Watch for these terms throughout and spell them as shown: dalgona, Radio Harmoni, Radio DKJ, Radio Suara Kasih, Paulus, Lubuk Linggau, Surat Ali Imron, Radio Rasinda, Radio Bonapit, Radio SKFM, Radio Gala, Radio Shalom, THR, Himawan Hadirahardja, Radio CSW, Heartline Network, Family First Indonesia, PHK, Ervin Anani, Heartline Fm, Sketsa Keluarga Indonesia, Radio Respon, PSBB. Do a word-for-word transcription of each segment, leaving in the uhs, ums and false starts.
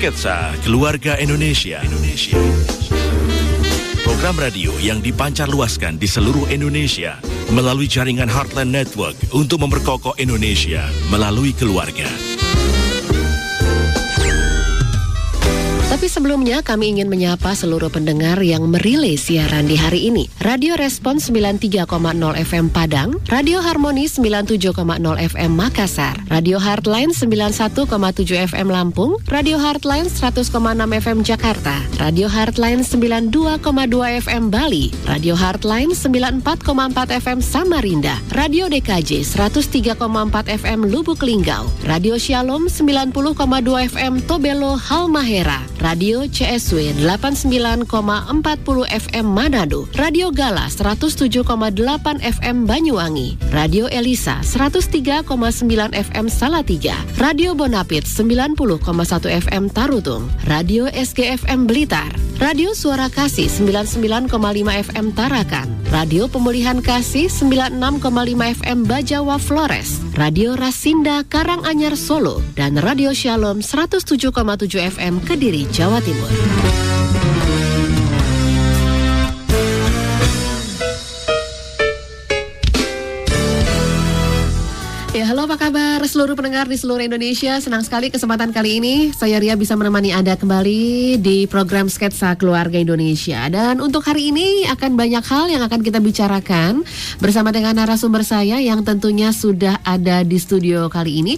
Sketsa Keluarga Indonesia. Indonesia. Program radio yang dipancarluaskan di seluruh Indonesia melalui jaringan Heartline Network untuk memperkokoh Indonesia melalui keluarga. Tapi sebelumnya kami ingin menyapa seluruh pendengar yang merilai siaran di hari ini. Radio Respon sembilan puluh tiga koma nol F M Padang, Radio Harmoni sembilan puluh tujuh koma nol F M Makassar, Radio Heartline sembilan puluh satu koma tujuh F M Lampung, Radio Heartline seratus koma enam F M Jakarta, Radio Heartline sembilan puluh dua koma dua F M Bali, Radio Heartline sembilan puluh empat koma empat F M Samarinda, Radio D K J seratus tiga koma empat F M Lubuk Linggau, Radio Shalom sembilan puluh koma dua F M Tobelo Halmahera, Radio C S W delapan puluh sembilan koma empat puluh F M Manado, Radio Gala seratus tujuh koma delapan F M Banyuwangi, Radio Elisa seratus tiga koma sembilan F M Salatiga, Radio Bonapit sembilan puluh koma satu F M Tarutung, Radio S K F M Blitar, Radio Suara Kasih sembilan puluh sembilan koma lima F M Tarakan, Radio Pemulihan Kasih sembilan puluh enam koma lima F M Bajawa Flores, Radio Rasinda Karanganyar Solo, dan Radio Shalom seratus tujuh koma tujuh F M Kediri, Jawa Timur. Ya, halo apa kabar seluruh pendengar di seluruh Indonesia. Senang sekali kesempatan kali ini saya Ria bisa menemani Anda kembali di program Sketsa Keluarga Indonesia. Dan untuk hari ini akan banyak hal yang akan kita bicarakan bersama dengan narasumber saya yang tentunya sudah ada di studio kali ini.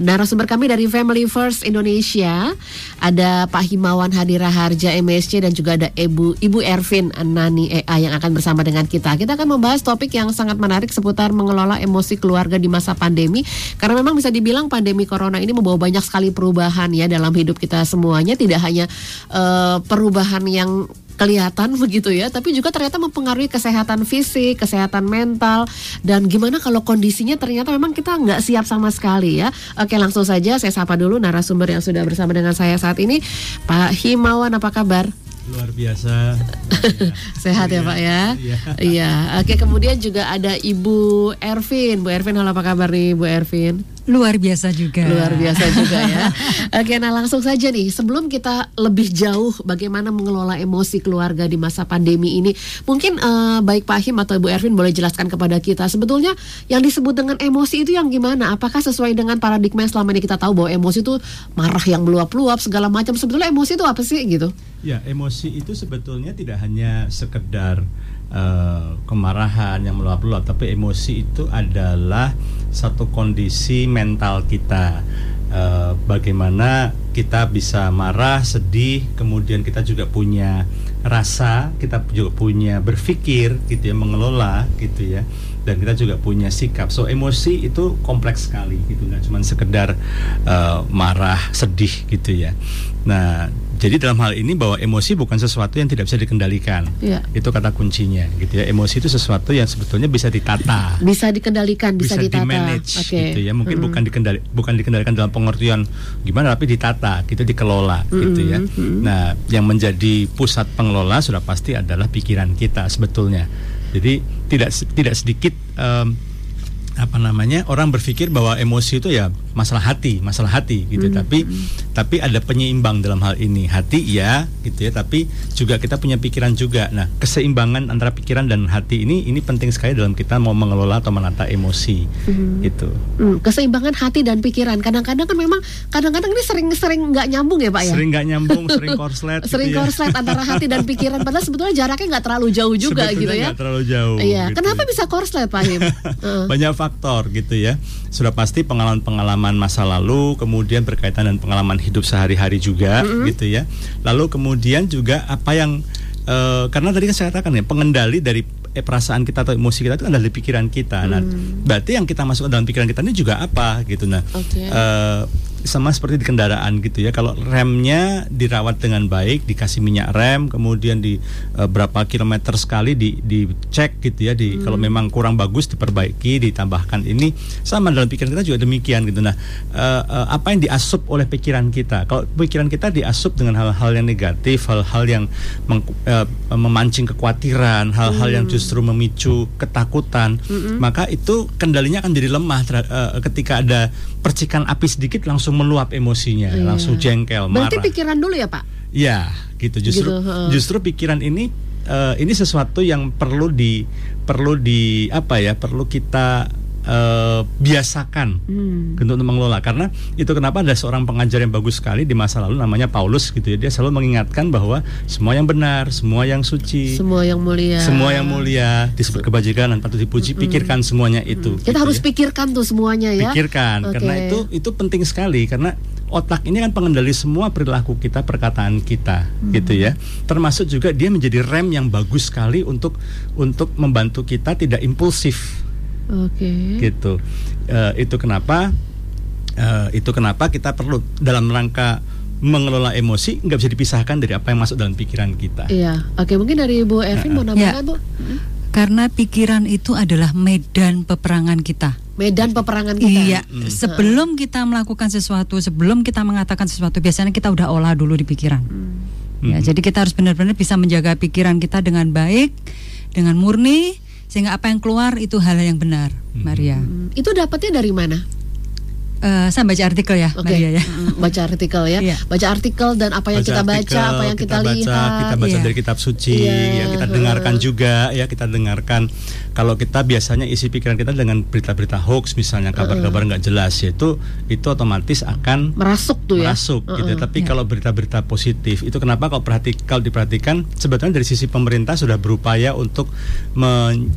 Narasumber kami dari Family First Indonesia ada Pak Himawan Hadirahardja M S C dan juga ada Ibu Ibu Ervin Anani E A yang akan bersama dengan kita. Kita akan membahas topik yang sangat menarik seputar mengelola emosi keluarga di masa pandemi. Karena memang bisa dibilang pandemi corona ini membawa banyak sekali perubahan ya dalam hidup kita semuanya. Tidak hanya uh, perubahan yang kelihatan begitu ya, tapi juga ternyata mempengaruhi kesehatan fisik, kesehatan mental, dan gimana kalau kondisinya ternyata memang kita nggak siap sama sekali ya. Oke, langsung saja saya sapa dulu narasumber yang sudah bersama dengan saya saat ini. Pak Himawan, apa kabar? Luar biasa. Sehat ya, ya Pak ya. Iya. Ya. Oke, kemudian juga ada Ibu Ervin. Bu Ervin, halo, apa kabar nih Bu Ervin? Luar biasa juga. Luar biasa juga ya. Oke, nah langsung saja nih, sebelum kita lebih jauh bagaimana mengelola emosi keluarga di masa pandemi ini, mungkin eh, baik Pak Him atau Ibu Ervin boleh jelaskan kepada kita sebetulnya yang disebut dengan emosi itu yang gimana? Apakah sesuai dengan paradigma yang selama ini kita tahu bahwa emosi itu marah yang meluap-luap segala macam? Sebetulnya emosi itu apa sih gitu? Ya, emosi itu sebetulnya tidak hanya sekedar uh, kemarahan yang meluap-luap, tapi emosi itu adalah satu kondisi mental kita. Uh, bagaimana kita bisa marah, sedih, kemudian kita juga punya rasa, kita juga punya berpikir, gitu ya, mengelola, gitu ya. Dan kita juga punya sikap. So emosi itu kompleks sekali, gitu, nggak cuma sekedar uh, marah, sedih, gitu ya. Nah, jadi dalam hal ini bahwa emosi bukan sesuatu yang tidak bisa dikendalikan. Ya. Itu kata kuncinya gitu ya. Emosi itu sesuatu yang sebetulnya bisa ditata. Bisa dikendalikan, bisa, bisa ditata. Bisa di-manage okay. gitu ya. Mungkin mm-hmm. bukan dikendali bukan dikendalikan dalam pengertian gimana, tapi ditata, gitu, dikelola mm-hmm. gitu ya. Mm-hmm. Nah, yang menjadi pusat pengelola sudah pasti adalah pikiran kita sebetulnya. Jadi tidak tidak sedikit um, apa namanya orang berpikir bahwa emosi itu ya masalah hati, masalah hati gitu. Mm-hmm. Tapi tapi ada penyeimbang dalam hal ini. Hati ya gitu ya, tapi juga kita punya pikiran juga. Nah, keseimbangan antara pikiran dan hati ini ini penting sekali dalam kita mau mengelola atau menata emosi mm-hmm. gitu. Mm, keseimbangan hati dan pikiran. Kadang-kadang kan memang kadang-kadang ini sering-sering nggak nyambung ya Pak ya. Sering nggak nyambung, sering korslet. gitu sering korslet ya. Antara hati dan pikiran. Padahal sebetulnya jaraknya nggak terlalu jauh juga sebetulnya gitu ya. Nggak terlalu jauh. Iya. Gitu. Kenapa bisa korslet Pak Him? uh. Banyak faktor gitu ya. Sudah pasti pengalaman-pengalaman masa lalu, kemudian berkaitan dengan pengalaman hidup sehari-hari juga mm-hmm. gitu ya. Lalu kemudian juga apa yang uh, karena tadi kan saya katakan ya, pengendali dari perasaan kita atau emosi kita itu adalah di pikiran kita. Nah, hmm. berarti yang kita masuk dalam pikiran kita ini juga apa gitu. Nah, okay. uh, sama seperti di kendaraan gitu ya. Kalau remnya dirawat dengan baik, dikasih minyak rem, kemudian di uh, berapa kilometer sekali di dicek gitu ya. Di hmm. kalau memang kurang bagus diperbaiki, ditambahkan ini. Sama dalam pikiran kita juga demikian gitu. Nah, uh, uh, apa yang diasup oleh pikiran kita? Kalau pikiran kita diasup dengan hal-hal yang negatif, hal-hal yang meng, uh, memancing kekhawatiran, hal-hal hmm. yang justru justru memicu ketakutan, mm-hmm. maka itu kendalinya akan jadi lemah. Uh, ketika ada percikan api sedikit langsung langsung meluap emosinya, iya. langsung jengkel, marah. Berarti pikiran dulu ya Pak? Iya, gitu. Justru gitu, uh. justru pikiran ini uh, ini sesuatu yang perlu di perlu di apa ya? Perlu kita Uh, biasakan hmm. untuk mengelola. Karena itu kenapa ada seorang pengajar yang bagus sekali di masa lalu, namanya Paulus gitu ya. Dia selalu mengingatkan bahwa semua yang benar, semua yang suci, semua yang mulia, semua yang mulia disebut kebajikan dan patut dipuji. hmm. Pikirkan semuanya itu. hmm. Kita gitu harus ya. pikirkan tuh semuanya ya. Pikirkan, okay. karena itu itu penting sekali. Karena otak ini kan pengendali semua perilaku kita, perkataan kita, hmm. gitu ya. Termasuk juga dia menjadi rem yang bagus sekali untuk untuk membantu kita tidak impulsif. Oke. Okay. Gitu. Uh, itu kenapa uh, itu kenapa kita perlu dalam rangka mengelola emosi nggak bisa dipisahkan dari apa yang masuk dalam pikiran kita. Iya. Oke, okay, mungkin dari Bu Ervin mau nambahkan, Bu. Karena pikiran itu adalah medan peperangan kita. Medan peperangan kita. Iya. Hmm. Sebelum kita melakukan sesuatu, sebelum kita mengatakan sesuatu, biasanya kita udah olah dulu di pikiran. Hmm. Ya, hmm. jadi kita harus benar-benar bisa menjaga pikiran kita dengan baik, dengan murni, sehingga apa yang keluar itu hal yang benar, Maria. Hmm. Itu dapatnya dari mana? Uh, saya baca artikel ya, okay. Maria ya. Baca artikel ya. Yeah. Baca artikel dan apa yang baca kita baca, artikel, apa yang kita, kita lihat, baca, kita baca yeah. dari kitab suci, yeah. ya kita dengarkan juga, ya kita dengarkan. Kalau kita biasanya isi pikiran kita dengan berita-berita hoax misalnya, kabar-kabar nggak uh-uh. jelas, ya itu itu otomatis akan merasuk tuh ya. Merasuk, uh-uh. gitu. Tapi yeah. kalau berita-berita positif, itu kenapa kalau perhati, kalau diperhatikan sebetulnya dari sisi pemerintah sudah berupaya untuk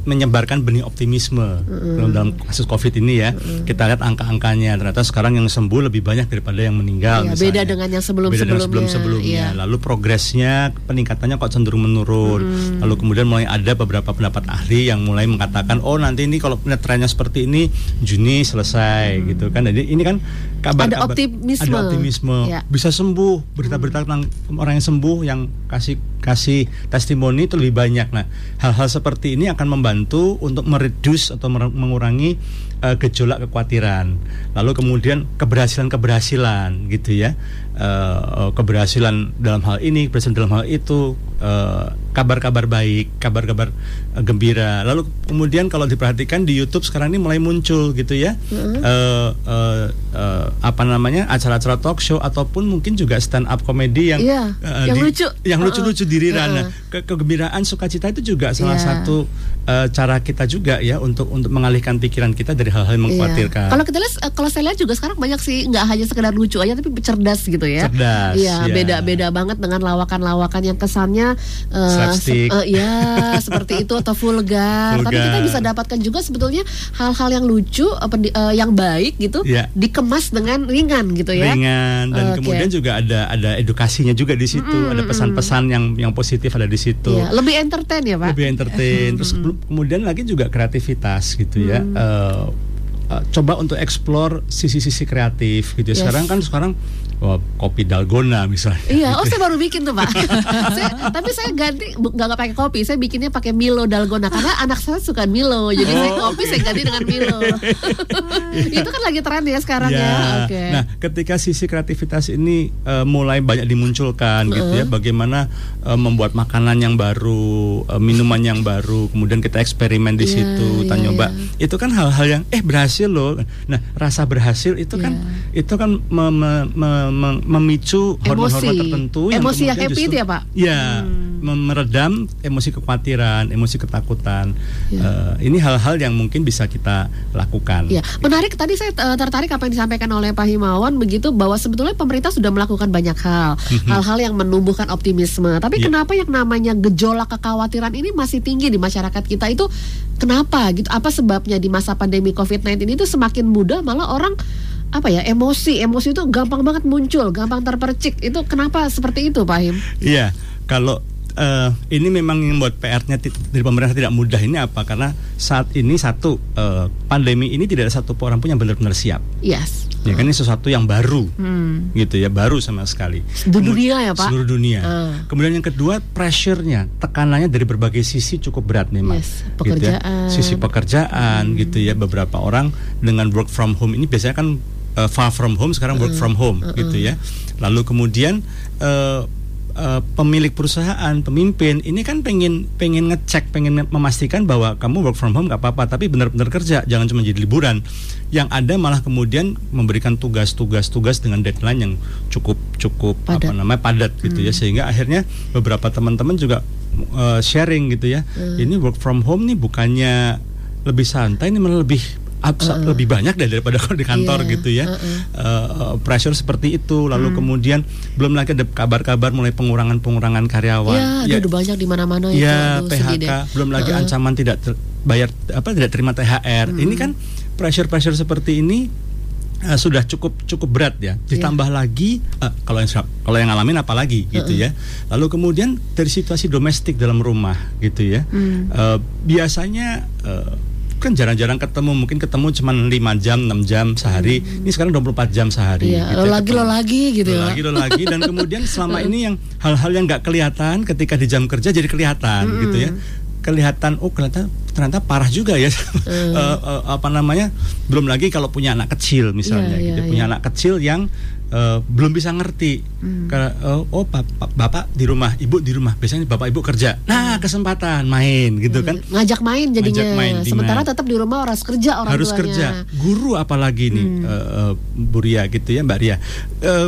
menyebarkan benih optimisme uh-uh. dalam kasus COVID ini ya. Uh-uh. Kita lihat angka-angkanya. Ternyata sekarang yang sembuh lebih banyak daripada yang meninggal. Ya, beda dengan yang sebelum-sebelumnya. Ya. Lalu progresnya, peningkatannya kok cenderung menurun. Hmm. Lalu kemudian mulai ada beberapa pendapat ahli yang mulai mengatakan, oh nanti ini kalau trennya seperti ini Juni selesai, hmm. gitu kan. Jadi ini kan kabar, ada kabar, optimisme, ada optimisme. Ya. Bisa sembuh, berita-berita tentang orang yang sembuh yang kasih kasih testimoni itu lebih banyak. Nah, hal-hal seperti ini akan membantu untuk mereduce atau mengurangi uh, gejolak kekhawatiran. Lalu kemudian keberhasilan-keberhasilan gitu ya, uh, keberhasilan dalam hal ini, keberhasilan dalam hal itu, uh, kabar-kabar baik, kabar-kabar uh, gembira. Lalu kemudian kalau diperhatikan di YouTube sekarang ini mulai muncul gitu ya, mm-hmm. uh, uh, uh, apa namanya, acara-acara talk show ataupun mungkin juga stand up comedy yang yeah, uh, yang di, lucu, yang lucu-lucu uh-uh. diri Rana. Ke- kegembiraan, sukacita itu juga salah yeah. satu uh, cara kita juga ya untuk untuk mengalihkan pikiran kita dari hal-hal yang mengkhawatirkan. Yeah. Kalau kita lihat, kalau saya lihat juga sekarang banyak sih, nggak hanya sekedar lucu aja tapi cerdas gitu ya. Cerdas. Iya, ya. Beda-beda banget dengan lawakan-lawakan yang kesannya uh, slapstick. Se- uh, ya, seperti itu atau vulgar. vulgar. Tapi kita bisa dapatkan juga sebetulnya hal-hal yang lucu, uh, yang baik gitu, ya. Dikemas dengan ringan gitu ya. Ringan dan okay. kemudian juga ada ada edukasinya juga di situ, mm-hmm. ada pesan-pesan yang yang positif ada di situ. Ya, lebih entertain ya, Pak. Lebih entertain. Terus kemudian lagi juga kreativitas gitu ya. Mm. Uh, Uh, coba untuk explore sisi-sisi kreatif gitu. Yes. Sekarang kan sekarang oh, kopi dalgona misalnya. Iya, oh saya baru bikin tuh Pak. saya, tapi saya ganti nggak nggak pakai kopi, saya bikinnya pakai Milo dalgona karena anak saya suka Milo, jadi oh, saya kopi okay. saya ganti dengan Milo. Itu kan lagi tren ya sekarang ya. ya. Okay. Nah, ketika sisi kreativitas ini uh, mulai banyak dimunculkan uh. gitu ya, bagaimana uh, membuat makanan yang baru, uh, minuman yang baru, kemudian kita eksperimen di yeah, situ, kita yeah, nyoba. Yeah. Itu kan hal-hal yang eh berhasil loh. Nah, rasa berhasil itu yeah. kan itu kan me- me- me- memicu hormon-hormon tertentu yang emosi yang happy itu ya Pak. Ya, hmm. meredam emosi kekhawatiran, emosi ketakutan. Yeah. Uh, ini hal-hal yang mungkin bisa kita lakukan. Yeah. Menarik, tadi saya uh, tertarik apa yang disampaikan oleh Pak Himawan begitu, bahwa sebetulnya pemerintah sudah melakukan banyak hal, hal-hal yang menumbuhkan optimisme. Tapi yeah. kenapa yang namanya gejolak kekhawatiran ini masih tinggi di masyarakat kita itu? Kenapa gitu? Apa sebabnya di masa pandemi covid sembilan belas ini tuh semakin muda malah orang apa ya, emosi emosi itu gampang banget muncul, gampang terpercik. Itu kenapa seperti itu, Pak Him? Iya, kalau uh, ini memang yang buat P R-nya t- dari pemerintah tidak mudah ini apa? Karena saat ini satu uh, pandemi ini tidak ada satu orang pun yang benar-benar siap. Yes. Ya kan, ini sesuatu yang baru, hmm. gitu ya, baru sama sekali. Seluruh dunia ya Pak? Seluruh dunia. Uh. Kemudian yang kedua, pressure-nya, tekanannya dari berbagai sisi cukup berat memang. Yes, pekerjaan. Gitu ya. Sisi pekerjaan, hmm. gitu ya, beberapa orang dengan work from home ini biasanya kan uh, far from home, sekarang work uh. from home, uh-uh. gitu ya. Lalu kemudian uh, uh, pemilik perusahaan, pemimpin ini kan pengen pengen ngecek, pengen memastikan bahwa kamu work from home nggak apa-apa, tapi benar-benar kerja, jangan cuma jadi liburan. Yang ada malah kemudian memberikan tugas-tugas-tugas dengan deadline yang cukup cukup padat. apa namanya padat gitu hmm. ya, sehingga akhirnya beberapa teman-teman juga uh, sharing gitu ya. Hmm. Ini work from home nih bukannya lebih santai, ini malah lebih Absa, uh-uh. lebih banyak daripada kalau di kantor yeah. gitu ya. uh-uh. uh, Pressure seperti itu. Lalu hmm. kemudian belum lagi ada kabar-kabar mulai pengurangan-pengurangan karyawan. Ya, ya aduh, banyak di mana-mana ya, itu, P H K deh. Belum lagi uh-uh. ancaman tidak ter- bayar apa tidak terima T H R. hmm. Ini kan pressure-pressure seperti ini uh, sudah cukup cukup berat ya. Ditambah yeah. lagi uh, kalau yang kalau yang ngalamin apalagi gitu uh-uh. ya. Lalu kemudian dari situasi domestik dalam rumah gitu ya. hmm. uh, Biasanya uh, kan jarang-jarang ketemu, mungkin ketemu cuma lima jam, enam jam sehari. Hmm. Ini sekarang dua puluh empat jam sehari. Iya, gitu lo, ya, lagi, lo lagi gitu lo ya. Lagi lo lagi dan kemudian selama ini yang hal-hal yang enggak kelihatan ketika di jam kerja jadi kelihatan hmm. gitu ya. Kelihatan oh kelihatan ternyata parah juga ya. Hmm. uh, uh, apa namanya? Belum lagi kalau punya anak kecil misalnya yeah, gitu. Yeah, punya yeah. anak kecil yang Uh, belum bisa ngerti hmm. karena uh, oh bapak, bapak di rumah, ibu di rumah, biasanya bapak ibu kerja, nah kesempatan main gitu kan, ngajak main jadinya, ngajak main, sementara tetap di rumah orang kerja, orang harus tuanya. kerja, guru apalagi nih hmm. uh, uh, Bu Ria gitu ya, Mbak Ria, uh,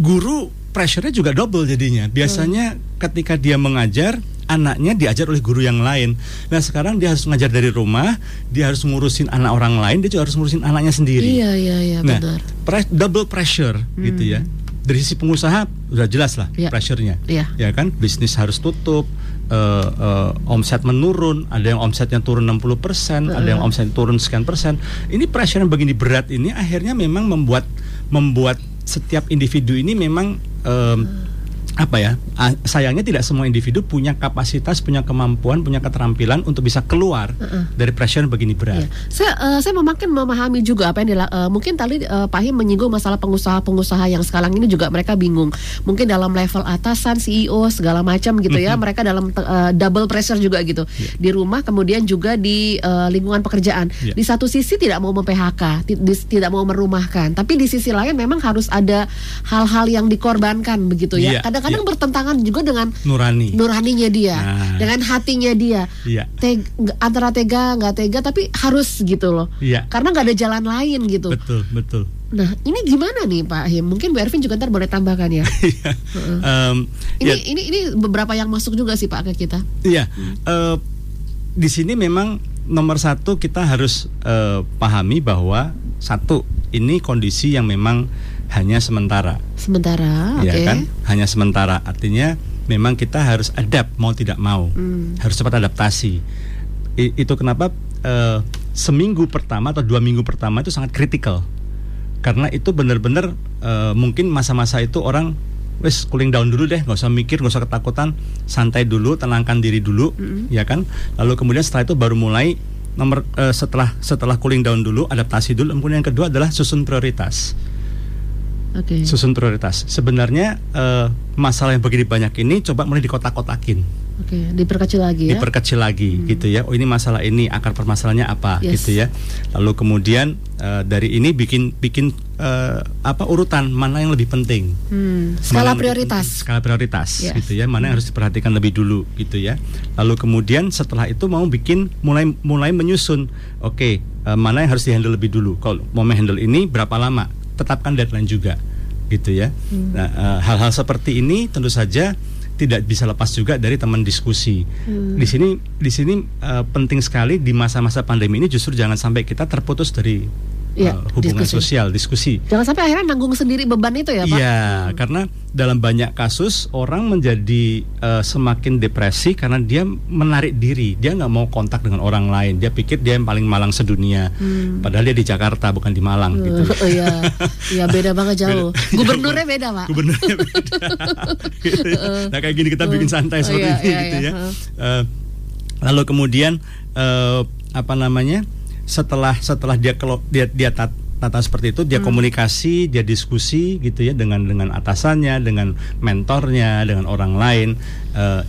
guru pressure-nya juga double jadinya, biasanya hmm. ketika dia mengajar anaknya diajar oleh guru yang lain. Nah sekarang dia harus ngajar dari rumah, dia harus ngurusin anak orang lain, dia juga harus ngurusin anaknya sendiri. Iya iya iya nah, benar. Pre- double pressure hmm. gitu ya. Dari sisi pengusaha udah jelas lah ya. pressure-nya. Ya. ya kan, bisnis harus tutup, uh, uh, omset menurun, ada yang omsetnya turun enam puluh persen, uh-huh. ada yang omset turun sekian persen. Ini pressure yang begini berat ini akhirnya memang membuat membuat setiap individu ini memang um, uh. apa ya, sayangnya tidak semua individu punya kapasitas, punya kemampuan, punya keterampilan untuk bisa keluar uh-uh. dari pressure begini berat. Iya. Saya uh, saya makin memahami juga apa yang dila- uh, mungkin tadi uh, Pak Him menyinggung masalah pengusaha-pengusaha yang sekarang ini juga mereka bingung. Mungkin dalam level atasan, C E O segala macam gitu ya, mm-hmm. mereka dalam uh, double pressure juga gitu. Yeah. Di rumah kemudian juga di uh, lingkungan pekerjaan. Yeah. Di satu sisi tidak mau mem-P H K, t- di, tidak mau merumahkan, tapi di sisi lain memang harus ada hal-hal yang dikorbankan begitu ya. Yeah. Kadang-kadang kadang ya. bertentangan juga dengan nurani nuraninya dia, nah. dengan hatinya dia, ya. Teg, antara tega nggak tega tapi harus gitu loh, ya. karena nggak ada jalan lain gitu. Betul betul. Nah ini gimana nih Pak Him? Mungkin Bu Ervin juga ntar boleh tambahkan ya. uh-uh. um, ini ya. ini ini beberapa yang masuk juga sih Pak ke kita. Iya hmm. uh, di sini memang nomor satu kita harus uh, pahami bahwa satu ini kondisi yang memang hanya sementara. Sementara, ya okay. kan? Hanya sementara. Artinya memang kita harus adapt mau tidak mau, hmm. harus cepat adaptasi. I, itu kenapa uh, seminggu pertama atau dua minggu pertama itu sangat kritikal, karena itu benar-benar uh, mungkin masa-masa itu orang wes cooling down dulu deh, nggak usah mikir, nggak usah ketakutan, santai dulu, tenangkan diri dulu, hmm. ya kan? Lalu kemudian setelah itu baru mulai. Nomor uh, setelah setelah cooling down dulu, adaptasi dulu. Kemudian yang kedua adalah susun prioritas. Okay. Susun prioritas. Sebenarnya uh, masalah yang begini banyak ini coba mulai dikotak-kotakin. Oke, okay. diperkecil lagi ya. Diperkecil lagi hmm. gitu ya. Oh ini masalah ini, akar permasalahannya apa yes. gitu ya. Lalu kemudian uh, dari ini bikin bikin uh, apa urutan mana yang lebih penting. Hmm. Skala prioritas. Penting, skala prioritas yeah. gitu ya. Mana yang harus diperhatikan lebih dulu gitu ya. Lalu kemudian setelah itu mau bikin mulai mulai menyusun. Oke, okay, uh, mana yang harus di-handle lebih dulu. Kalau mau handle ini berapa lama? Tetapkan deadline juga gitu ya. hmm. Nah, uh, hal-hal seperti ini tentu saja tidak bisa lepas juga dari teman diskusi. hmm. Di sini di sini uh, penting sekali di masa-masa pandemi ini justru jangan sampai kita terputus dari ya, uh, hubungan diskusi. sosial, diskusi. Jangan sampai akhirnya nanggung sendiri beban itu ya Pak. Iya, hmm. karena dalam banyak kasus orang menjadi uh, semakin depresi karena dia menarik diri. Dia gak mau kontak dengan orang lain. Dia pikir dia yang paling malang sedunia. hmm. Padahal dia di Jakarta bukan di Malang. uh, gitu. Iya, ya, beda banget jauh. Beda. Gubernurnya beda Pak. Gubernurnya beda. gitu ya. Nah kayak gini kita bikin santai uh, seperti iya, ini iya, gitu iya. ya. Uh, lalu kemudian uh, apa namanya? setelah setelah dia kelo, dia dia tata, tata seperti itu, dia hmm. komunikasi, dia diskusi gitu ya dengan dengan atasannya, dengan mentornya, dengan orang lain. Uh,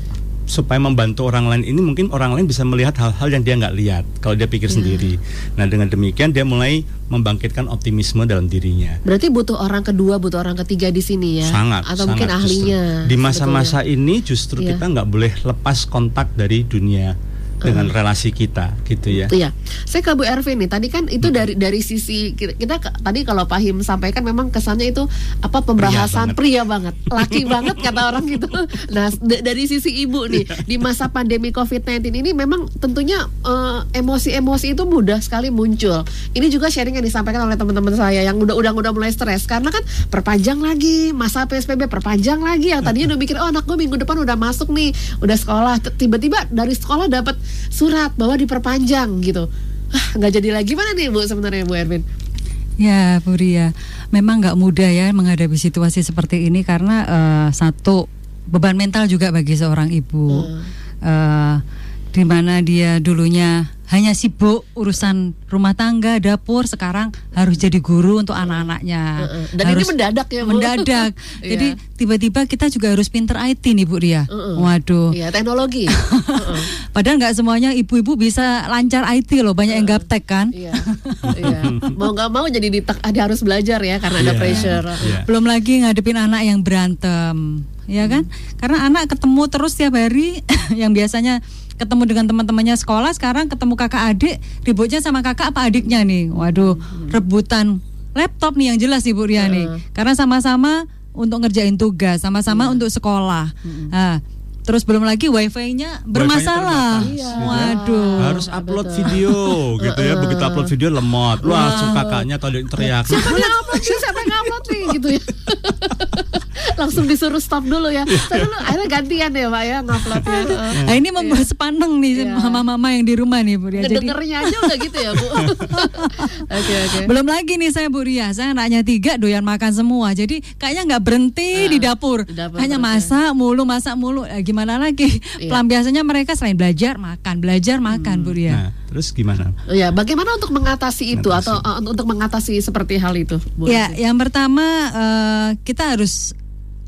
supaya membantu orang lain ini, mungkin orang lain bisa melihat hal-hal yang dia nggak lihat kalau dia pikir ya. sendiri. Nah, dengan demikian dia mulai membangkitkan optimisme dalam dirinya. Berarti butuh orang kedua, butuh orang ketiga di sini ya. Sangat. Atau sangat, mungkin ahlinya. Justru. Di masa-masa sebetulnya. ini justru ya. kita nggak boleh lepas kontak dari dunia. Dengan relasi kita, gitu ya. Iya, saya ke Bu Ervin nih. Tadi kan itu dari dari sisi kita tadi kalau Pak Him sampaikan memang kesannya itu apa pembahasan pria banget, pria banget laki banget kata orang gitu. Nah d- dari sisi ibu nih di masa pandemi covid sembilan belas ini memang tentunya uh, emosi-emosi itu mudah sekali muncul. Ini juga sharing yang disampaikan oleh teman-teman saya yang udah-udah mulai stres karena kan perpanjang lagi masa P S B B, perpanjang lagi. Yang tadinya udah mikir oh anak gue minggu depan udah masuk nih, udah sekolah, tiba-tiba dari sekolah dapat surat bahwa diperpanjang gitu. Ah, gak jadi lagi mana nih Bu sebenarnya Bu Ervin? Ya Bu Ria, memang gak mudah ya menghadapi situasi seperti ini. Karena uh, satu, beban mental juga bagi seorang ibu hmm. uh, dimana dia dulunya hanya sibuk urusan rumah tangga, dapur, sekarang harus jadi guru untuk anak-anaknya. Uh-uh. Dan harus ini mendadak ya, Bu. Mendadak. Jadi yeah. tiba-tiba kita juga harus pinter I T nih, Bu Ria. Uh-uh. Waduh. Iya, yeah, teknologi. Uh-uh. Padahal enggak semuanya ibu-ibu bisa lancar I T loh, banyak uh-uh. yang gaptek kan? Iya. Yeah. Yeah. Mau enggak mau jadi ditak- ada harus belajar ya karena yeah. ada pressure. Yeah. Belum lagi ngadepin anak yang berantem, ya kan? Hmm. Karena anak ketemu terus tiap hari yang biasanya ketemu dengan teman-temannya sekolah, sekarang ketemu kakak adik, ributnya sama kakak apa adiknya nih. Waduh, rebutan laptop nih yang jelas Ibu Ria nih. Uh. Karena sama-sama untuk ngerjain tugas, sama-sama yeah. untuk sekolah. Uh. Nah, terus belum lagi wifi-nya bermasalah. Wifi-nya terbatas, waduh. Harus upload betul. video gitu ya. Begitu upload video lemot. Lu wow. langsung kakaknya atau dia teriak. Siapa yang upload sih? Siapa yang upload nih? Gitu ya. Langsung disuruh stop dulu ya. Terus akhirnya gantian ya Pak ya nguploadnya. Nah ini membuat sepaneng nih yeah. mama-mama yang di rumah nih Bu Ria. Kedengernya aja udah gitu ya Bu. Oke okay, oke. Okay. Belum lagi nih saya Bu Ria. Saya anaknya tiga doyan makan semua. Jadi kayaknya gak berhenti uh, di dapur. Di dapur hanya betul. masak mulu, masak mulu. Gimana lagi? Iya. Pelampiasannya mereka selain belajar, makan, belajar, makan, hmm. Bu Ria. Nah, terus gimana? Ya, bagaimana untuk mengatasi itu mengatasi. atau uh, untuk mengatasi seperti hal itu? Bu ya, Rasi? Yang pertama uh, kita harus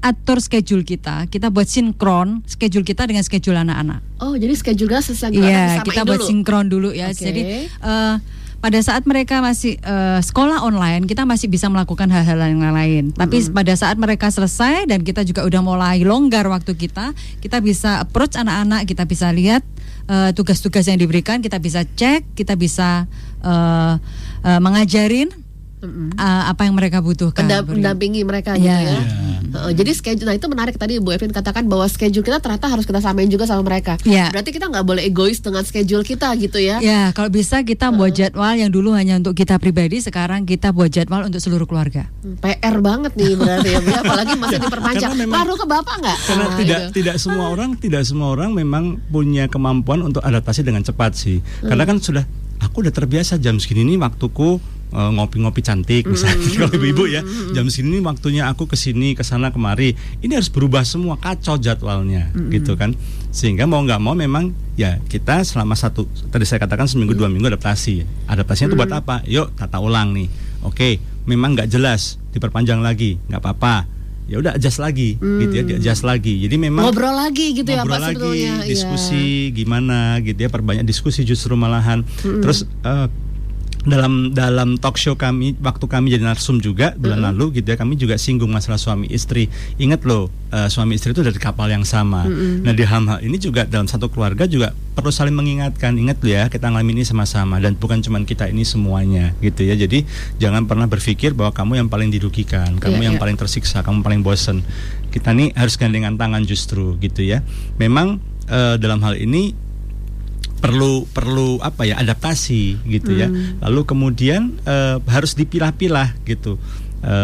atur schedule kita. Kita buat sinkron schedule kita dengan schedule anak-anak. Oh, jadi schedule-nya sesinkron ya, disamain kita dulu. Buat sinkron dulu ya. Okay. Jadi uh, pada saat mereka masih uh, sekolah online, kita masih bisa melakukan hal-hal yang lain. Tapi mm-hmm. pada saat mereka selesai dan kita juga udah mulai longgar waktu kita, kita bisa approach anak-anak, kita bisa lihat uh, tugas-tugas yang diberikan, kita bisa cek, kita bisa uh, uh, mengajarin mm-hmm. uh, apa yang mereka butuhkan. Mendampingi mereka yeah. gitu ya. Yeah. Uh, jadi schedule, nah itu menarik tadi Bu Ervin katakan bahwa schedule kita ternyata harus kita samain juga sama mereka. Yeah. Berarti kita nggak boleh egois dengan schedule kita gitu ya? Ya, yeah, kalau bisa kita uh. buat jadwal yang dulu hanya untuk kita pribadi, sekarang kita buat jadwal untuk seluruh keluarga. P R banget nih berarti ya, apalagi masih diperpanjang. Baru ke bapak nggak? Karena nah, tidak gitu. tidak semua orang tidak semua orang memang punya kemampuan untuk adaptasi dengan cepat sih. Hmm. Karena kan sudah aku udah terbiasa jam segini nih waktuku ngopi-ngopi cantik misalnya mm, kalau ibu-ibu ya jam sini waktunya aku kesini kesana kemari, ini harus berubah semua, kacau jadwalnya mm, gitu kan, sehingga mau nggak mau memang ya kita selama satu tadi saya katakan seminggu mm. dua minggu adaptasi adaptasinya mm. itu buat apa, yuk tata ulang nih, oke okay, memang nggak jelas diperpanjang lagi nggak apa-apa, ya udah adjust lagi hmm. gitu ya, adjust lagi. Jadi memang ngobrol lagi gitu ya Pak sebetulnya, diskusi yeah. gimana gitu ya, perbanyak diskusi justru malahan. Mm. Terus uh, dalam dalam talk show kami waktu kami jadi narsum juga bulan mm-hmm. lalu gitu ya, kami juga singgung masalah suami istri. Ingat loh uh, suami istri itu dari kapal yang sama. Mm-hmm. Nah di hal ini juga dalam satu keluarga juga perlu saling mengingatkan, ingat loh ya kita ngalamin ini sama-sama dan bukan cuma kita ini semuanya gitu ya. Jadi jangan pernah berpikir bahwa kamu yang paling dirugikan, kamu yeah, yang yeah. paling tersiksa, kamu paling bosen. Kita nih harus gandengan tangan justru gitu ya. Memang uh, dalam hal ini perlu perlu apa ya adaptasi gitu ya. Hmm. Lalu kemudian e, harus dipilah-pilah gitu. E,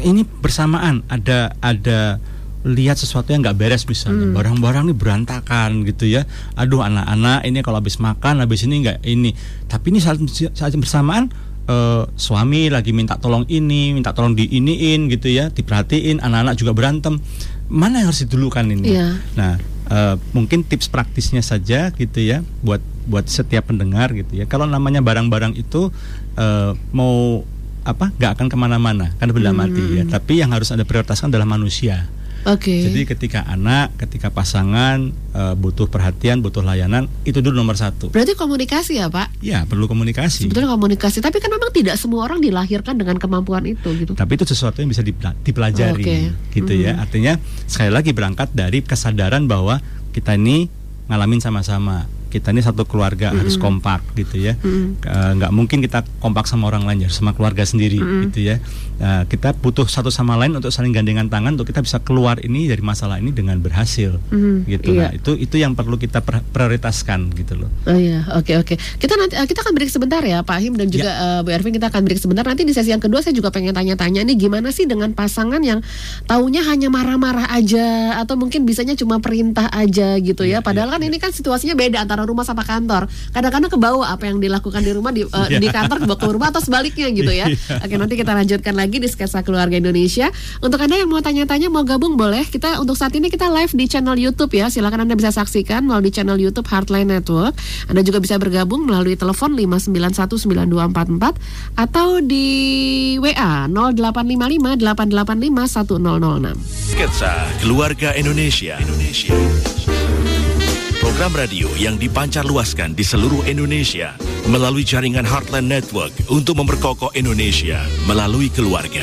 ini bersamaan ada ada lihat sesuatu yang nggak beres misalnya hmm. barang-barang ini berantakan gitu ya. Aduh anak-anak ini kalau habis makan habis ini nggak ini. Tapi ini saat, saat bersamaan e, suami lagi minta tolong ini, minta tolong diiniin gitu ya, diperhatiin, anak-anak juga berantem. Mana yang harus didulukan ini? Yeah. Nah. Uh, mungkin tips praktisnya saja gitu ya buat buat setiap pendengar gitu ya, kalau namanya barang-barang itu uh, mau apa nggak akan kemana-mana kan benda mati hmm. ya, tapi yang harus ada prioritaskan adalah manusia. Okay. Jadi ketika anak, ketika pasangan uh, butuh perhatian, butuh layanan, itu dulu nomor satu. Berarti komunikasi ya Pak? Ya, perlu komunikasi. Sebetulnya komunikasi, tapi kan memang tidak semua orang dilahirkan dengan kemampuan itu gitu. Tapi itu sesuatu yang bisa dipelajari, okay. gitu mm-hmm. ya. Artinya sekali lagi berangkat dari kesadaran bahwa kita ini ngalamin sama-sama. Kita ini satu keluarga, mm-hmm. harus kompak gitu ya. Mm-hmm. Nggak mungkin kita kompak sama orang lain, harus sama keluarga sendiri, mm-hmm. gitu ya. Nah, kita butuh satu sama lain untuk saling gandengan tangan untuk kita bisa keluar ini dari masalah ini dengan berhasil, mm-hmm. gitu. Iya. Nah, itu itu yang perlu kita prioritaskan gitu loh. Oh iya, oke okay, oke. Okay. Kita nanti kita akan break sebentar ya Pak Him dan juga ya. uh, Bu Ervin, kita akan break sebentar. Nanti di sesi yang kedua saya juga pengen tanya-tanya nih, gimana sih dengan pasangan yang taunya hanya marah-marah aja atau mungkin bisanya cuma perintah aja gitu ya. ya Padahal ya, kan ya. ini kan situasinya beda antara rumah sama kantor. Kadang-kadang ke bawah apa yang dilakukan di rumah di, uh, yeah. di kantor dibawa ke rumah atau sebaliknya gitu ya. Yeah. Oke, nanti kita lanjutkan lagi di Sketsa Keluarga Indonesia. Untuk Anda yang mau tanya-tanya, mau gabung boleh. Kita untuk saat ini kita live di channel YouTube ya. Silakan Anda bisa saksikan melalui channel YouTube Heartline Network. Anda juga bisa bergabung melalui telepon lima sembilan satu sembilan dua empat empat atau di W A nol delapan lima lima delapan delapan lima satu nol nol enam. Sketsa Keluarga Indonesia. Indonesia. Program radio yang dipancarluaskan di seluruh Indonesia melalui jaringan Heartline Network untuk memperkokoh Indonesia melalui keluarga.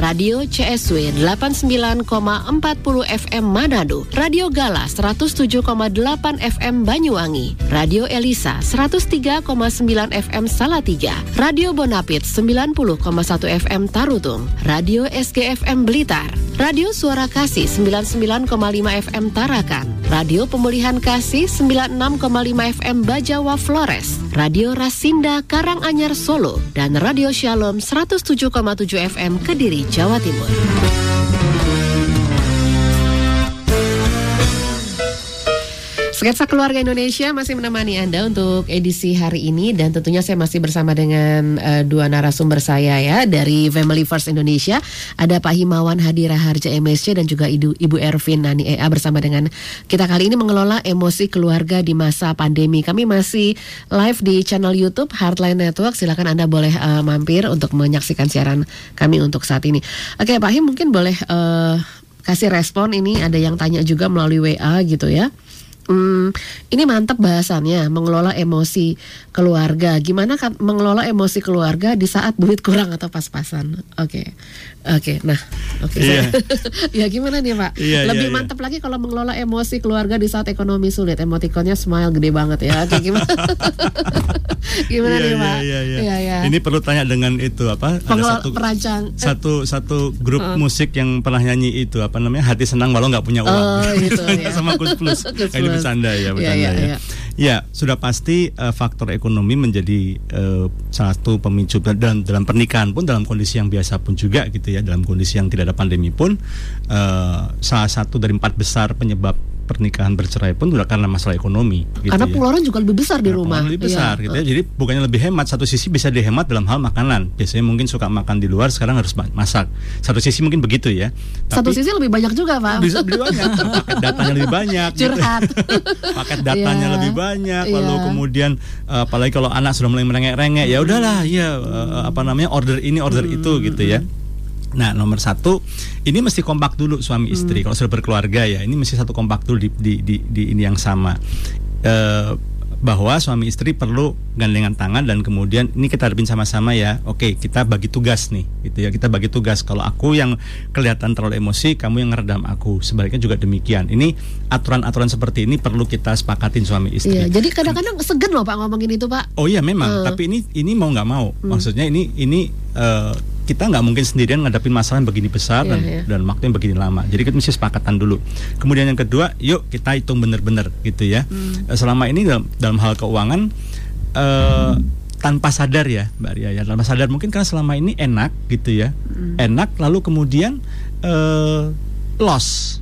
Radio C S W delapan puluh sembilan koma empat puluh F M Manado, Radio Gala seratus tujuh koma delapan F M Banyuwangi, Radio Elisa seratus tiga koma sembilan F M Salatiga, Radio Bonapit sembilan puluh koma satu F M Tarutung, Radio S K F M Blitar, Radio Suara Kasih sembilan puluh sembilan koma lima F M Tarakan, Radio Pemulihan Kasih sembilan puluh enam koma lima F M Bajawa Flores, Radio Rasinda Karanganyar Solo, dan Radio Shalom seratus tujuh koma tujuh F M Kediri Jawa Timur. Sketsa Keluarga Indonesia masih menemani Anda untuk edisi hari ini, dan tentunya saya masih bersama dengan uh, dua narasumber saya ya dari Family First Indonesia. Ada Pak Himawan Hadirahardja M S C dan juga Ibu, Ibu Ervin Nani E A, bersama dengan kita kali ini mengelola emosi keluarga di masa pandemi. Kami masih live di channel YouTube Heartline Network. Silakan Anda boleh uh, mampir untuk menyaksikan siaran kami untuk saat ini. Oke Pak Him, mungkin boleh uh, kasih respon ini, ada yang tanya juga melalui W A gitu ya. Hmm, ini mantap bahasannya, mengelola emosi keluarga. Gimana kan mengelola emosi keluarga di saat duit kurang atau pas-pasan? Oke, okay. oke. Okay, nah, oke. Okay, yeah. Ya gimana nih Pak? Yeah, Lebih yeah, mantap yeah. lagi kalau mengelola emosi keluarga di saat ekonomi sulit. Emotikonnya smile gede banget ya. Oke, okay, gimana? Gimana yeah, nih Pak? Yeah, yeah, yeah. Yeah, yeah. Ini perlu tanya dengan itu apa? Pengelola, ada satu perancang. Satu satu grup uh. musik yang pernah nyanyi itu apa namanya? Hati senang walau nggak punya uang. Oh, gitu, ya. Sama Kus Plus. Ini bercanda ya, bercanda ya. Ya, ya. ya sudah pasti uh, faktor ekonomi menjadi uh, salah satu pemicu dalam, dalam pernikahan pun, dalam kondisi yang biasa pun juga gitu ya, dalam kondisi yang tidak ada pandemi pun, uh, salah satu dari empat besar penyebab pernikahan bercerai pun sudah karena masalah ekonomi. Gitu karena ya. pengeluaran juga lebih besar di karena rumah. Lebih besar, iya. gitu ya. Jadi bukannya lebih hemat, satu sisi bisa dihemat dalam hal makanan. Biasanya mungkin suka makan di luar, sekarang harus masak. Satu sisi mungkin begitu ya. Tapi, satu sisi lebih banyak juga Pak. Bisa lebih banyak. Paket datanya lebih banyak. Curhat. Gitu. Paket datanya yeah. lebih banyak. Lalu yeah. kemudian uh, apalagi kalau anak sudah mulai merengek-rengek, ya udahlah, ya uh, apa namanya order ini order hmm. itu gitu ya. Nah, nomor satu, ini mesti kompak dulu suami istri. Hmm. Kalau sudah berkeluarga ya, ini mesti satu kompak dulu di di di, di ini yang sama. Uh, bahwa suami istri perlu gandengan tangan dan kemudian ini kita hadapin sama-sama ya. Oke, kita bagi tugas nih, gitu ya. Kita bagi tugas. Kalau aku yang kelihatan terlalu emosi, kamu yang ngeredam aku. Sebaliknya juga demikian. Ini aturan-aturan seperti ini perlu kita sepakatin suami istri. Iya, jadi kadang-kadang segan loh Pak ngomongin itu Pak. Oh iya memang. Hmm. Tapi ini ini mau nggak mau. Hmm. Maksudnya ini ini. Uh, kita nggak mungkin sendirian ngadapin masalah yang begini besar yeah, dan, yeah. dan waktu yang begini lama. Jadi kita mesti sepakatan dulu. Kemudian yang kedua, yuk kita hitung benar-benar gitu ya. Mm. Selama ini dalam, dalam hal keuangan, mm. eh, tanpa sadar ya Mbak Ria ya, tanpa sadar mungkin karena selama ini enak gitu ya, mm. enak lalu kemudian uh, loss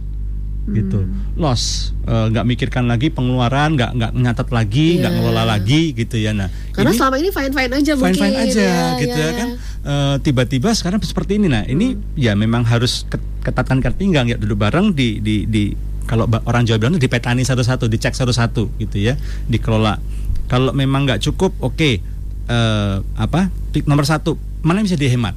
mm. gitu, loss, nggak uh, mikirkan lagi pengeluaran, nggak nggak nyatat lagi, nggak yeah. ngelola lagi gitu ya. Nah karena ini, selama ini fine fine aja mungkin, fine fine aja ya, gitu ya, ya kan, uh, tiba-tiba sekarang seperti ini. Nah ini mm. ya memang harus ketatkan ikat pinggang ya, duduk bareng di di di kalau orang Jawa bilang itu dipetani satu-satu, dicek satu-satu gitu ya, dikelola. Kalau memang nggak cukup, oke. Okay. Uh, apa nomor satu mana yang bisa dihemat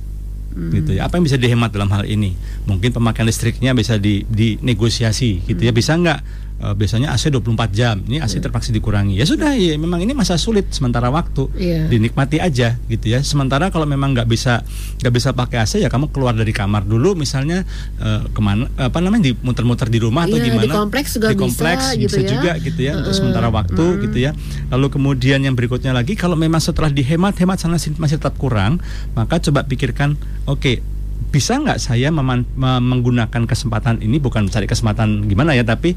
hmm. gitu ya, apa yang bisa dihemat dalam hal ini, mungkin pemakaian listriknya bisa di dinegosiasi gitu hmm. ya, bisa nggak uh, biasanya A C dua puluh empat jam ini A C yeah. terpaksa dikurangi ya sudah ya, memang ini masa sulit sementara waktu yeah. dinikmati aja gitu ya. Sementara kalau memang nggak bisa nggak bisa pakai A C ya kamu keluar dari kamar dulu misalnya uh, kemana apa namanya di muter-muter di rumah yeah, atau gimana di kompleks juga, di kompleks, bisa, bisa gitu juga ya. Gitu ya untuk uh, sementara waktu uh. gitu ya. Lalu kemudian yang berikutnya lagi, kalau memang setelah dihemat-hemat sana masih tetap kurang, maka coba pikirkan, oke, okay, bisa nggak saya meman- menggunakan kesempatan ini, bukan cari kesempatan gimana ya, tapi